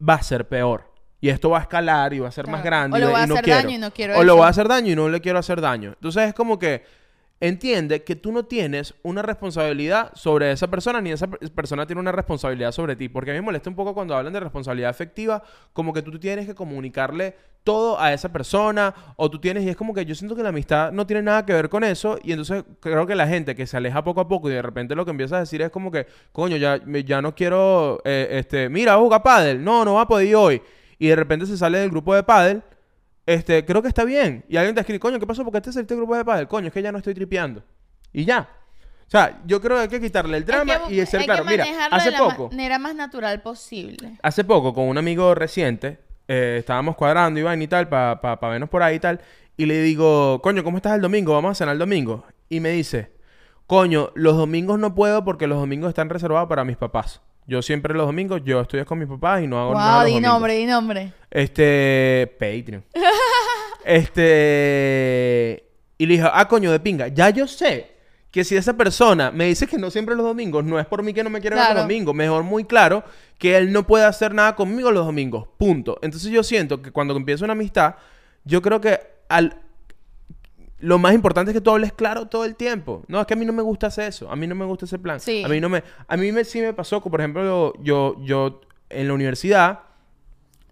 va a ser peor. Y esto va a escalar y va a ser claro. más grande. O lo va a hacer daño y no quiero eso. O lo va a hacer daño y no le quiero hacer daño. Entonces es como que entiende que tú no tienes una responsabilidad sobre esa persona, ni esa persona tiene una responsabilidad sobre ti. Porque a mí me molesta un poco cuando hablan de responsabilidad afectiva, como que tú tienes que comunicarle todo a esa persona, o tú tienes... Y es como que yo siento que la amistad no tiene nada que ver con eso, y entonces creo que la gente que se aleja poco a poco y de repente lo que empieza a decir es como que, coño, ya, ya no quiero... Eh, este, mira, juega pádel. No, no va a poder ir hoy. Y de repente se sale del grupo de pádel. Este, creo que está bien. Y alguien te escribe, coño, ¿qué pasó? ¿Por qué este es este grupo de pádel? Coño, es que ya no estoy tripeando. Y ya. O sea, yo creo que hay que quitarle el drama es que, y ser hay claro. Que mira, hace de poco. De la manera más natural posible. Hace poco, con un amigo reciente, eh, estábamos cuadrando, Iván y tal, para pa, pa vernos por ahí y tal. Y le digo, coño, ¿cómo estás el domingo? Vamos a cenar el domingo. Y me dice, coño, los domingos no puedo porque los domingos están reservados para mis papás. Yo siempre los domingos, yo estudio con mis papás y no hago wow, nada los domingos. Wow, di nombre, di nombre. Este... Patreon. este... Y le dije, ah, coño, de pinga. Ya yo sé que si esa persona me dice que no siempre los domingos, no es por mí que no me quiere claro. ver los domingos. Mejor muy claro que él no puede hacer nada conmigo los domingos. Punto. Entonces yo siento que cuando empiezo una amistad, yo creo que al... Lo más importante es que tú hables claro todo el tiempo. No, es que a mí no me gusta hacer eso. A mí no me gusta ese plan. Sí. A mí no me... A mí me, sí me pasó que, por ejemplo, yo, yo en la universidad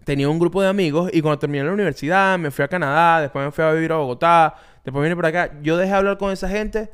tenía un grupo de amigos y cuando terminé la universidad me fui a Canadá, después me fui a vivir a Bogotá, después vine por acá. Yo dejé de hablar con esa gente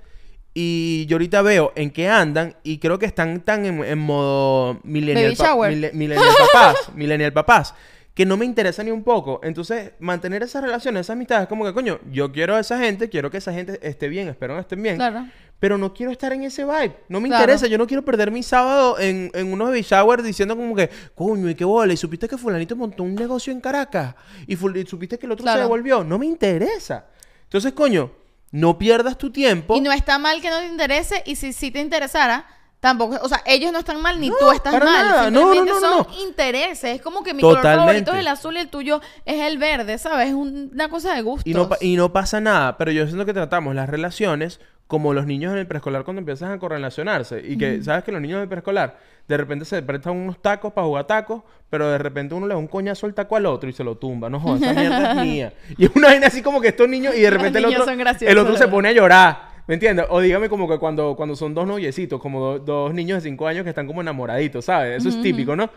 y yo ahorita veo en qué andan y creo que están tan en, en modo millennial, pa mil millennial papás. Millennial papás. Que no me interesa ni un poco. Entonces, mantener esas relaciones, esas amistades, es como que, coño, yo quiero a esa gente, quiero que esa gente esté bien, espero que estén bien. Claro. Pero no quiero estar en ese vibe. No me claro. interesa. Yo no quiero perder mi sábado en, en unos baby shower diciendo como que, coño, ¿y qué bola? ¿Y supiste que fulanito montó un negocio en Caracas? ¿Y, y supiste que el otro claro. se devolvió? No me interesa. Entonces, coño, no pierdas tu tiempo. Y no está mal que no te interese. Y si sí si te interesara... Tampoco, o sea, ellos no están mal ni no, tú estás mal. Nada. No, no, no, son no. intereses. Es como que mi Totalmente. color favorito es el azul y el tuyo es el verde, ¿sabes? Es una cosa de gustos. Y no, y no pasa nada, pero yo siento que tratamos las relaciones como los niños en el preescolar cuando empiezan a correlacionarse. Y que, mm. ¿sabes? Que los niños en el preescolar de repente se prestan unos tacos para jugar tacos, pero de repente uno le da un coñazo al taco al otro y se lo tumba. No jodas, esa mierda es mía. Y es una vaina así como que estos niños y de repente el otro, el otro se pone a llorar. ¿Me entiendes? O dígame como que cuando, cuando son dos noviecitos, como do, dos niños de cinco años que están como enamoraditos, ¿sabes? Eso mm-hmm. es típico, ¿no?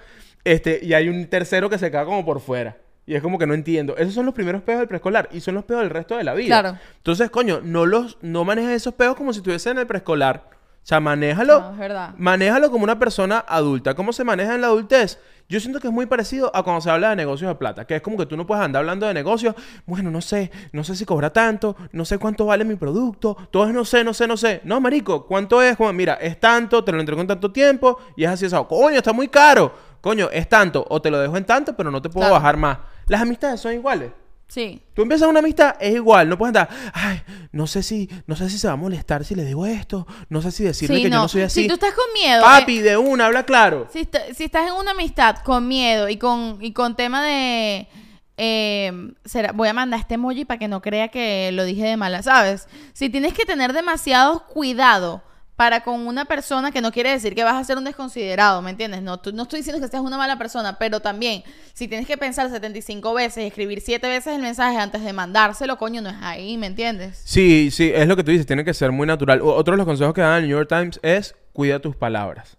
Este, y hay un tercero que se caga como por fuera. Y es como que no entiendo. Esos son los primeros peos del preescolar y son los peos del resto de la vida. Claro. Entonces, coño, no los no manejes esos peos como si estuviesen en el preescolar. O sea, manéjalo, no, es verdad. manéjalo como una persona adulta. ¿Cómo se maneja en la adultez? Yo siento que es muy parecido a cuando se habla de negocios de plata, que es como que tú no puedes andar hablando de negocios. Bueno, no sé, no sé si cobra tanto, no sé cuánto vale mi producto, todo es no sé, no sé, no sé. No, marico, ¿cuánto es? Como, mira, es tanto, te lo entrego en tanto tiempo y es así, eso. Coño, está muy caro. Coño, es tanto, o te lo dejo en tanto, pero no te puedo claro. bajar más. Las amistades son iguales. Sí. Tú empiezas una amistad, es igual, no puedes andar, ay, no sé si, no sé si se va a molestar si le digo esto, no sé si decirle sí, que no. yo no soy así. Si tú estás con miedo, papi, eh, de una, habla claro. Si, si estás en una amistad con miedo y con, y con tema de eh, será, voy a mandar este emoji para que no crea que lo dije de mala, ¿sabes? Si tienes que tener demasiado cuidado para con una persona, que no quiere decir que vas a ser un desconsiderado, ¿me entiendes? No, tú, no estoy diciendo que seas una mala persona, pero también, si tienes que pensar setenta y cinco veces y escribir siete veces el mensaje antes de mandárselo, coño, no es ahí, ¿me entiendes? Sí, sí, es lo que tú dices, tiene que ser muy natural. Otro de los consejos que dan en el New York Times es, cuida tus palabras.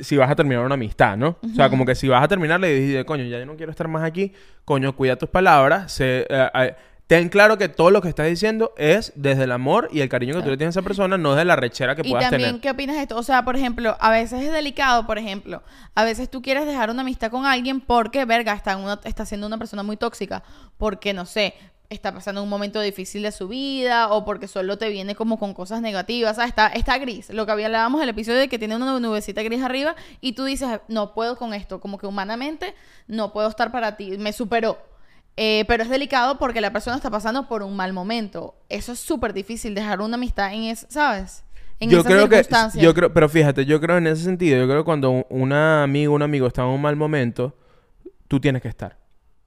Si vas a terminar una amistad, ¿no? Uh-huh. O sea, como que si vas a terminar, le dices, coño, ya yo no quiero estar más aquí, coño, cuida tus palabras, se... Uh, uh, ten claro que todo lo que estás diciendo es desde el amor y el cariño que tú le tienes a esa persona, no es de la rechera que puedas tener. Y también, ¿qué opinas de esto? O sea, por ejemplo, a veces es delicado, por ejemplo, a veces tú quieres dejar una amistad con alguien porque, verga, está, una, está siendo una persona muy tóxica, porque, no sé, está pasando un momento difícil de su vida o porque solo te viene como con cosas negativas, o sea, está, está gris. Lo que hablábamos del episodio de que tiene una nubecita gris arriba y tú dices, no puedo con esto, como que humanamente no puedo estar para ti, me superó. Eh, pero es delicado porque la persona está pasando por un mal momento. Eso es súper difícil, dejar una amistad en eso, ¿sabes? En yo esas creo circunstancias. Que, yo creo, pero fíjate, yo creo en ese sentido, yo creo que cuando una amiga, un amigo está en un mal momento, tú tienes que estar.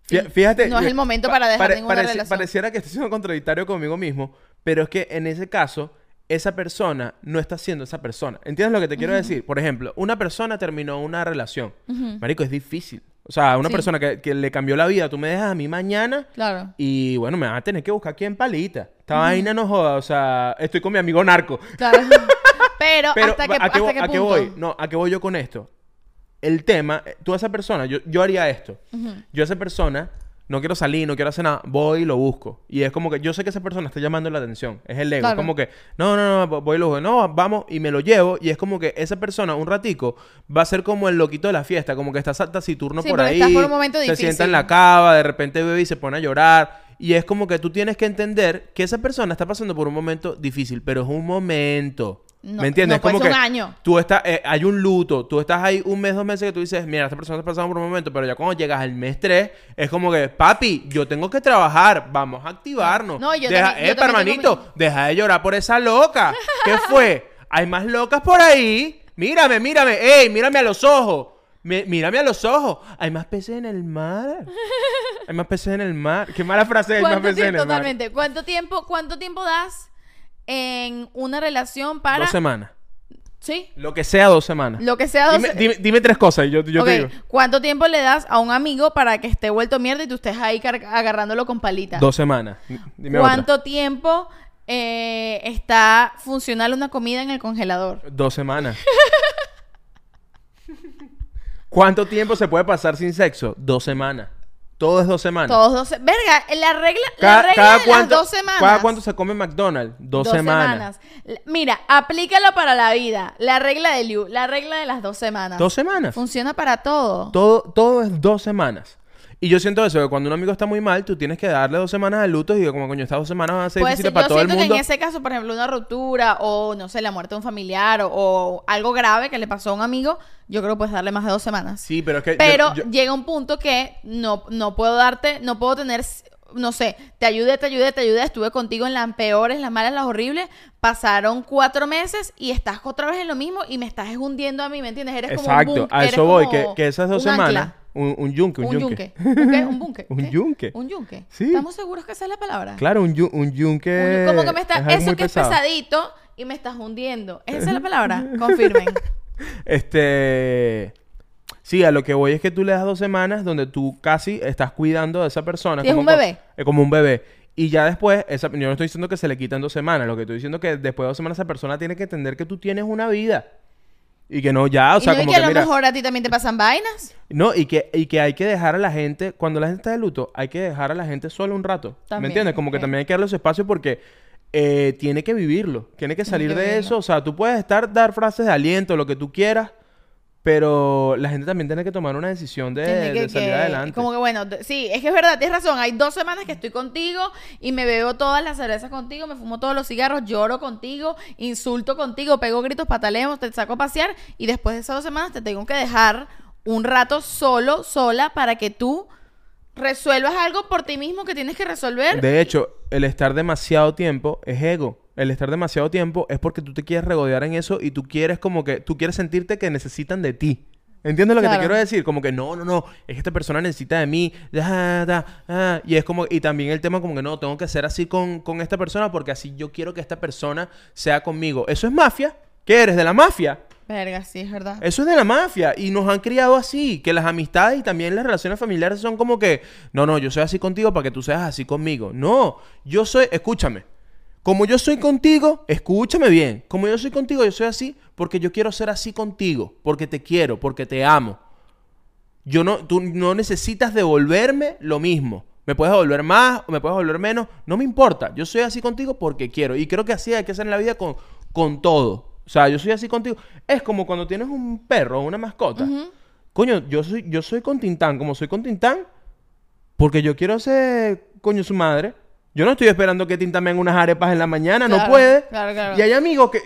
Fíjate, sí. fíjate no es el momento para dejar pare, ninguna pareci, relación. Pareciera que estoy siendo contradictorio conmigo mismo, pero es que en ese caso, esa persona no está siendo esa persona. ¿Entiendes lo que te quiero uh-huh. decir? Por ejemplo, una persona terminó una relación. Uh-huh. Marico, es difícil. O sea, una sí. persona que, que le cambió la vida, tú me dejas a mí mañana claro. y bueno, me vas a tener que buscar aquí en palita. Esta uh-huh. vaina no joda, o sea, estoy con mi amigo narco. Claro. Pero, Pero ¿hasta, ¿a qué, ¿a qué hasta qué punto? ¿A qué voy? No, ¿a qué voy yo con esto? El tema, tú a esa persona, yo, yo haría esto. Uh-huh. Yo a esa persona, no quiero salir, no quiero hacer nada, voy y lo busco. Y es como que yo sé que esa persona está llamando la atención, es el ego. Claro. Es como que, no, no, no, voy y lo busco, no, vamos y me lo llevo. Y es como que esa persona, un ratico, va a ser como el loquito de la fiesta, como que está taciturno sí, por ahí, por un momento difícil. Se sienta en la cava, de repente bebe y se pone a llorar. Y es como que tú tienes que entender que esa persona está pasando por un momento difícil, pero es un momento. No, ¿me entiendes? No, como que un año. Tú estás, eh, hay un luto, tú estás ahí un mes, dos meses que tú dices, mira, esta persona está pasando por un momento, pero ya cuando llegas al mes tres, es como que, papi, yo tengo que trabajar, vamos a activarnos. No, yo deja, también, eh, yo hermanito, tengo... deja de llorar por esa loca. ¿Qué fue? Hay más locas por ahí. Mírame, mírame, ey, mírame a los ojos. M- mírame a los ojos. Hay más peces en el mar. Hay más peces en el mar. Qué mala frase, hay más peces en el mar. Totalmente. ¿Cuánto tiempo, cuánto tiempo das en una relación para...? Dos semanas. ¿Sí? Lo que sea dos semanas. Lo que sea dos... Dime, dime, dime tres cosas y yo, yo okay. te digo. ¿Cuánto tiempo le das a un amigo para que esté vuelto mierda y tú estés ahí car- agarrándolo con palitas? Dos semanas. Dime ¿Cuánto otra. tiempo eh, está funcional una comida en el congelador? Dos semanas. ¿Cuánto tiempo se puede pasar sin sexo? Dos semanas. Todo es dos semanas. Todos dos... Verga, la regla, cada, la regla cada de cuánto, las dos semanas. ¿Cada cuánto se come McDonald's? Dos, dos semanas. semanas. Mira, aplícalo para la vida. La regla de Eliú. La regla de las dos semanas. Dos semanas. Funciona para todo. Todo, todo es dos semanas. Y yo siento eso, que cuando un amigo está muy mal, tú tienes que darle dos semanas al luto y como, coño, estas dos semanas van a ser pues difíciles para todo el mundo. Yo siento que en ese caso, por ejemplo, una ruptura o, no sé, la muerte de un familiar o, o algo grave que le pasó a un amigo, yo creo que puedes darle más de dos semanas. Sí, pero es que... Pero yo, yo... llega un punto que no, no puedo darte, no puedo tener... No sé, te ayudé, te ayudé, te ayudé, estuve contigo en las peores, las malas, las horribles. Pasaron cuatro meses y estás otra vez en lo mismo y me estás hundiendo a mí, ¿me entiendes? Eres Exacto. como un Exacto, a eso voy, que, que esas dos semanas... Ancla. Un, un yunque, un, un yunque. yunque. ¿Un qué? ¿Un bunque? ¿Un yunque? ¿Un yunque? Sí. ¿Estamos seguros que esa es la palabra? Claro, un, yu, un yunque... Un, como que me está... Es eso que pesado. Es pesadito y me estás hundiendo. ¿Esa es la palabra? Confirmen. Este... Sí, a lo que voy es que tú le das dos semanas donde tú casi estás cuidando de esa persona. Sí, como, es un bebé. Como, como un bebé. Y ya después, esa, yo no estoy diciendo que se le quitan dos semanas. Lo que estoy diciendo es que después de dos semanas esa persona tiene que entender que tú tienes una vida. Y que no, ya, o y sea, no, como que, a lo mira, mejor a ti también te pasan vainas. No, y que, y que hay que dejar a la gente... Cuando la gente está de luto, hay que dejar a la gente sola un rato. También, ¿me entiendes? Como okay. que también hay que darle su espacio porque... Eh, tiene que vivirlo. Tiene que salir tiene que de vivirlo. eso. O sea, tú puedes estar... Dar frases de aliento, lo que tú quieras. Pero la gente también tiene que tomar una decisión de, que, de salir que, adelante. Como que bueno, t- sí, es que es verdad, tienes razón. Hay dos semanas que estoy contigo y me bebo todas las cervezas contigo, me fumo todos los cigarros, lloro contigo, insulto contigo, pego gritos, pataleo, te saco a pasear. Y después de esas dos semanas te tengo que dejar un rato solo, sola, para que tú resuelvas algo por ti mismo que tienes que resolver. De hecho, el estar demasiado tiempo es ego. El estar demasiado tiempo es porque tú te quieres regodear en eso y tú quieres como que... Tú quieres sentirte que necesitan de ti. ¿Entiendes lo claro. que te quiero decir? Como que no, no, no. Es que esta persona necesita de mí. Da, da, ah. Y es como... Y también el tema como que no, tengo que ser así con, con esta persona porque así yo quiero que esta persona sea conmigo. Eso es mafia. ¿Qué eres? ¿De la mafia? Verga, sí, es verdad. Eso es de la mafia. Y nos han criado así. Que las amistades y también las relaciones familiares son como que... No, no, yo soy así contigo para que tú seas así conmigo. No. Yo soy... Escúchame. Como yo soy contigo, escúchame bien. Como yo soy contigo, yo soy así porque yo quiero ser así contigo. Porque te quiero, porque te amo. Yo no, tú no necesitas devolverme lo mismo. Me puedes devolver más o me puedes devolver menos. No me importa. Yo soy así contigo porque quiero. Y creo que así hay que ser en la vida con, con todo. O sea, yo soy así contigo. Es como cuando tienes un perro o una mascota. Uh-huh. Coño, yo soy, yo soy con Tintán. Como soy con Tintán, porque yo quiero ser, coño, su madre. Yo no estoy esperando que Tintán me haga unas arepas en la mañana, claro, no puede. Claro, claro. Y hay amigos que,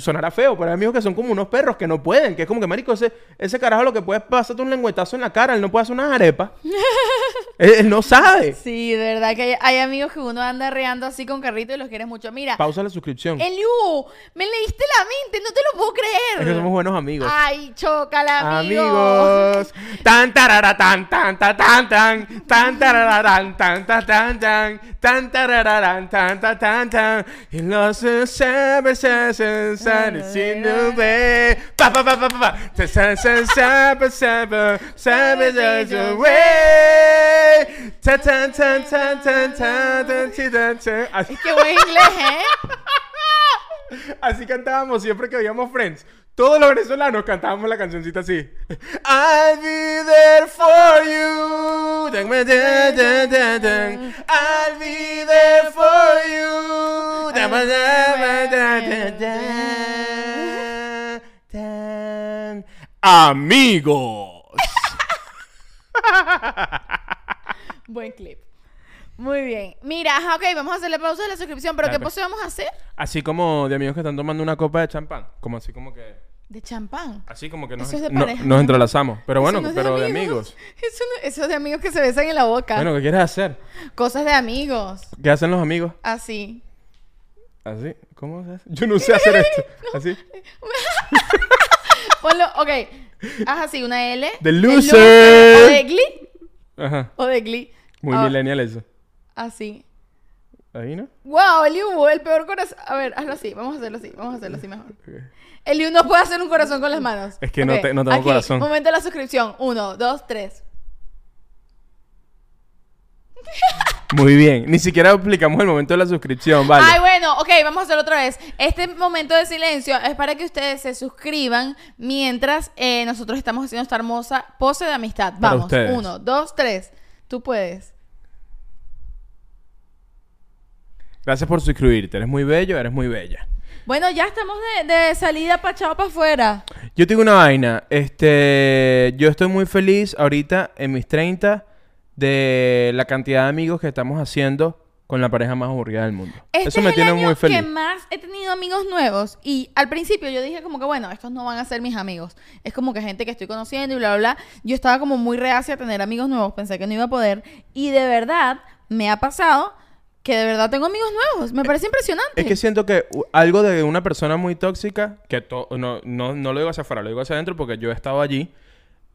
sonará feo, pero hay amigos que son como unos perros que no pueden. Que es como que, marico, ese, ese carajo lo que puede es pasarte un lengüetazo en la cara. Él no puede hacer unas arepas. él, él no sabe. Sí, de verdad que hay, hay amigos que uno anda reando así con carrito y los quieres mucho. Mira. Pausa la suscripción. Eliú, me leíste la mente, no te lo puedo creer. Es que somos buenos amigos. Ay, chócala, amigos. Amigos. Tan, tarara, tan, tan, tan, tan, tan, tan, tarara, tan, tan, tan, tan, tan, tan, tarararán, tan, tan, tan, tan, y los sabes, sin nube, pa, pa, pa, pa, pa, pa, te sabes, sabes, sabes, sabes, tan, tan, tan, tan, tan, tan, tan, tan. Es que buen inglés, ¿eh? Así cantábamos siempre que veíamos Friends. Todos los venezolanos cantábamos la cancioncita así. I'll be there for you. I'll be there for you. Amigos. Buen clip. Muy bien. Mira, ajá, ok, vamos a hacerle pausa de la suscripción. ¿Pero dale, qué pose vamos a hacer? Así como de amigos que están tomando una copa de champán. Como así como que... ¿De champán? Así como que nos, es no, nos entrelazamos. Pero bueno, no pero de amigos, de amigos. Eso, no, eso es de amigos que se besan en la boca. Bueno, ¿qué quieres hacer? Cosas de amigos. ¿Qué hacen los amigos? Así. ¿Así? ¿Cómo se hace? Yo no sé hacer esto. No. ¿Así? Ponlo, ok. Haz así, una L. The loser. De loser. O de Glee. Ajá. O de Glee. Muy ah, millennial eso. Así. ¿Ahí no? ¡Wow! Eliú, el peor corazón. A ver, hazlo así. Vamos a hacerlo así. Vamos a hacerlo así mejor. Okay. Eliú no puede hacer un corazón con las manos. Es que okay. no, te, no tengo Aquí. corazón. Momento de la suscripción. Uno, dos, tres. Muy bien. Ni siquiera explicamos el momento de la suscripción, ¿vale? Ay, bueno, ok, vamos a hacerlo otra vez. Este momento de silencio es para que ustedes se suscriban mientras eh, nosotros estamos haciendo esta hermosa pose de amistad. Vamos, uno, dos, tres. Tú puedes. Gracias por suscribirte. Eres muy bello, eres muy bella. Bueno, ya estamos de, de salida para echado para afuera. Yo tengo una vaina. Este, yo estoy muy feliz ahorita en mis treinta de la cantidad de amigos que estamos haciendo con la pareja más aburrida del mundo. Este Eso me tiene muy feliz. Es el año que más he tenido amigos nuevos. Y al principio yo dije como que, bueno, estos no van a ser mis amigos. Es como que gente que estoy conociendo y bla, bla, bla. Yo estaba como muy reacia a tener amigos nuevos. Pensé que no iba a poder. Y de verdad me ha pasado que de verdad tengo amigos nuevos. Me parece impresionante. Es que siento que algo de una persona muy tóxica, que to no, no, no lo digo hacia afuera, lo digo hacia adentro porque yo he estado allí.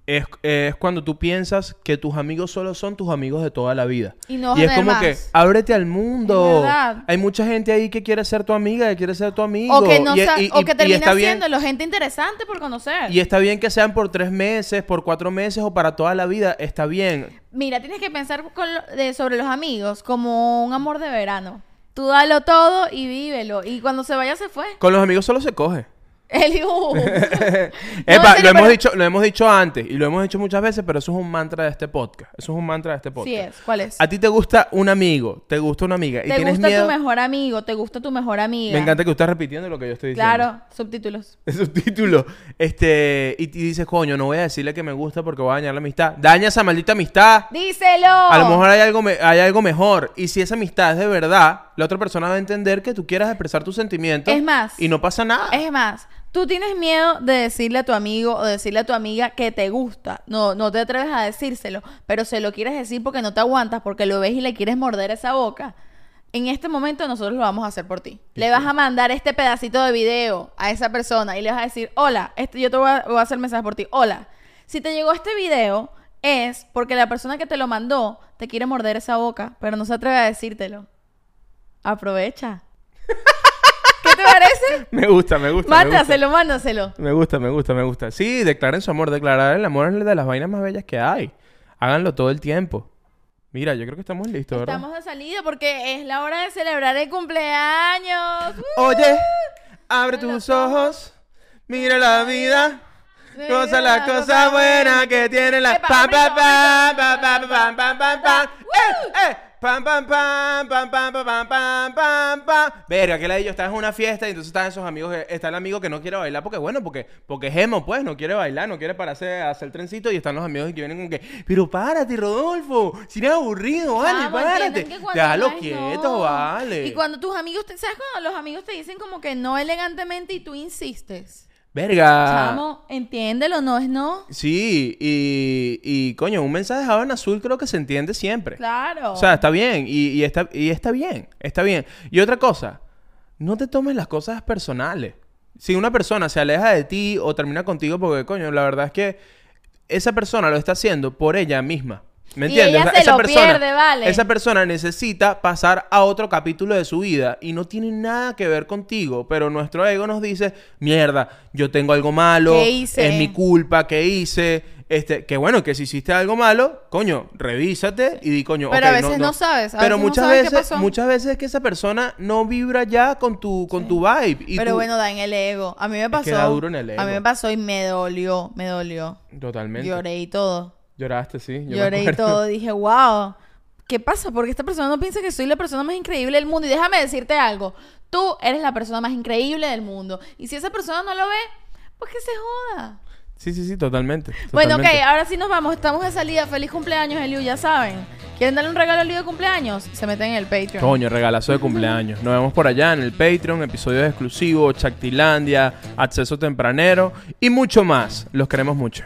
Es, es cuando tú piensas que tus amigos solo son tus amigos de toda la vida. Y, no y es como más. que, ábrete al mundo. Hay mucha gente ahí que quiere ser tu amiga, que quiere ser tu amigo. O que, no y, sea, y, y, o que termina siendo gente interesante por conocer. Y está bien que sean por tres meses, por cuatro meses o para toda la vida. Está bien. Mira, tienes que pensar con lo, de, sobre los amigos como un amor de verano. Tú dalo todo y vívelo. Y cuando se vaya, se fue. Con los amigos solo se coge. Eliú. Epa, no, lo, hemos pero... dicho, lo hemos dicho antes y lo hemos dicho muchas veces, pero eso es un mantra de este podcast. Eso es un mantra de este podcast. Sí es. ¿Cuál es? A ti te gusta un amigo, te gusta una amiga. Te y gusta tienes miedo... tu mejor amigo, te gusta tu mejor amiga. Me encanta que tú estás repitiendo lo que yo estoy diciendo. Claro, subtítulos. Subtítulos. Este, y, y dices, coño, no voy a decirle que me gusta porque va a dañar la amistad. Daña esa maldita amistad. Díselo. A lo mejor hay algo, me hay algo mejor. Y si esa amistad es de verdad, la otra persona va a entender que tú quieras expresar tus sentimientos. Es más. Y no pasa nada. Es más. Tú tienes miedo de decirle a tu amigo o decirle a tu amiga que te gusta. No, no te atreves a decírselo, pero se lo quieres decir porque no te aguantas, porque lo ves y le quieres morder esa boca. En este momento nosotros lo vamos a hacer por ti. Sí, le vas sí. a mandar este pedacito de video a esa persona y le vas a decir, hola, este, yo te voy a, voy a hacer mensaje por ti. Hola, si te llegó este video es porque la persona que te lo mandó te quiere morder esa boca, pero no se atreve a decírtelo. Aprovecha. ¿Qué te parece? Me gusta, me gusta. Mándaselo, mándaselo. Me gusta, me gusta, me gusta. Sí, declaren su amor. Declarar el amor es de las vainas más bellas que hay. Háganlo todo el tiempo. Mira, yo creo que estamos listos, ¿verdad? Estamos de salida porque es la hora de celebrar el cumpleaños. Oye, abre tus ojos. Mira la vida. Cosa la cosa buena que tiene la... ¡Pam, pam, pam, pam, pam, pam, pam, pam, pam! ¡Eh, eh! Pam, pam, pam, pam, pam, pam, pam, pam, pam. Verga, que la de yo estás en una fiesta y entonces están esos amigos, está el amigo que no quiere bailar porque, bueno, porque, porque es emo, pues, no quiere bailar, no quiere pararse a hacer trencito y están los amigos que vienen con que, pero párate, Rodolfo, si eres aburrido, vale, claro, párate. Déjalo quieto, no. vale. Y cuando tus amigos, te, ¿sabes cuando los amigos te dicen como que no elegantemente y tú insistes? Verga. Chamo, entiéndelo, no es no. Sí, y, y coño, un mensaje dejado en azul creo que se entiende siempre. Claro. O sea, está bien, y, y, está, y está bien, está bien. Y otra cosa, no te tomes las cosas personales. Si una persona se aleja de ti o termina contigo porque, coño, la verdad es que esa persona lo está haciendo por ella misma. ¿Me entiendes? Y ella o sea, se esa lo persona, pierde, vale. Esa persona necesita pasar a otro capítulo de su vida y no tiene nada que ver contigo, pero nuestro ego nos dice, mierda, yo tengo algo malo, ¿qué hice? Es mi culpa, ¿qué hice? Este, que bueno, que si hiciste algo malo, coño, revísate y di, coño, pero okay, a veces no, no. no sabes, a pero veces muchas no sabes veces, muchas veces es que esa persona no vibra ya con tu, con sí. tu vibe. Y pero tú... bueno, da en el ego. A mí me pasó. Es que da duro en el ego. A mí me pasó y me dolió, me dolió. Totalmente. Lloré y todo. Lloraste, sí. Yo Lloré y todo. Dije, wow, ¿qué pasa? Porque esta persona no piensa que soy la persona más increíble del mundo. Y déjame decirte algo. Tú eres la persona más increíble del mundo. Y si esa persona no lo ve, pues que se joda. Sí, sí, sí, totalmente. totalmente. Bueno, ok, ahora sí nos vamos. Estamos de salida. Feliz cumpleaños, Eliú, ya saben. ¿Quieren darle un regalo al lío de cumpleaños? Se meten en el Patreon. Coño, regalazo de cumpleaños. Nos vemos por allá en el Patreon, episodios exclusivos, Chactilandia, acceso tempranero y mucho más. Los queremos mucho.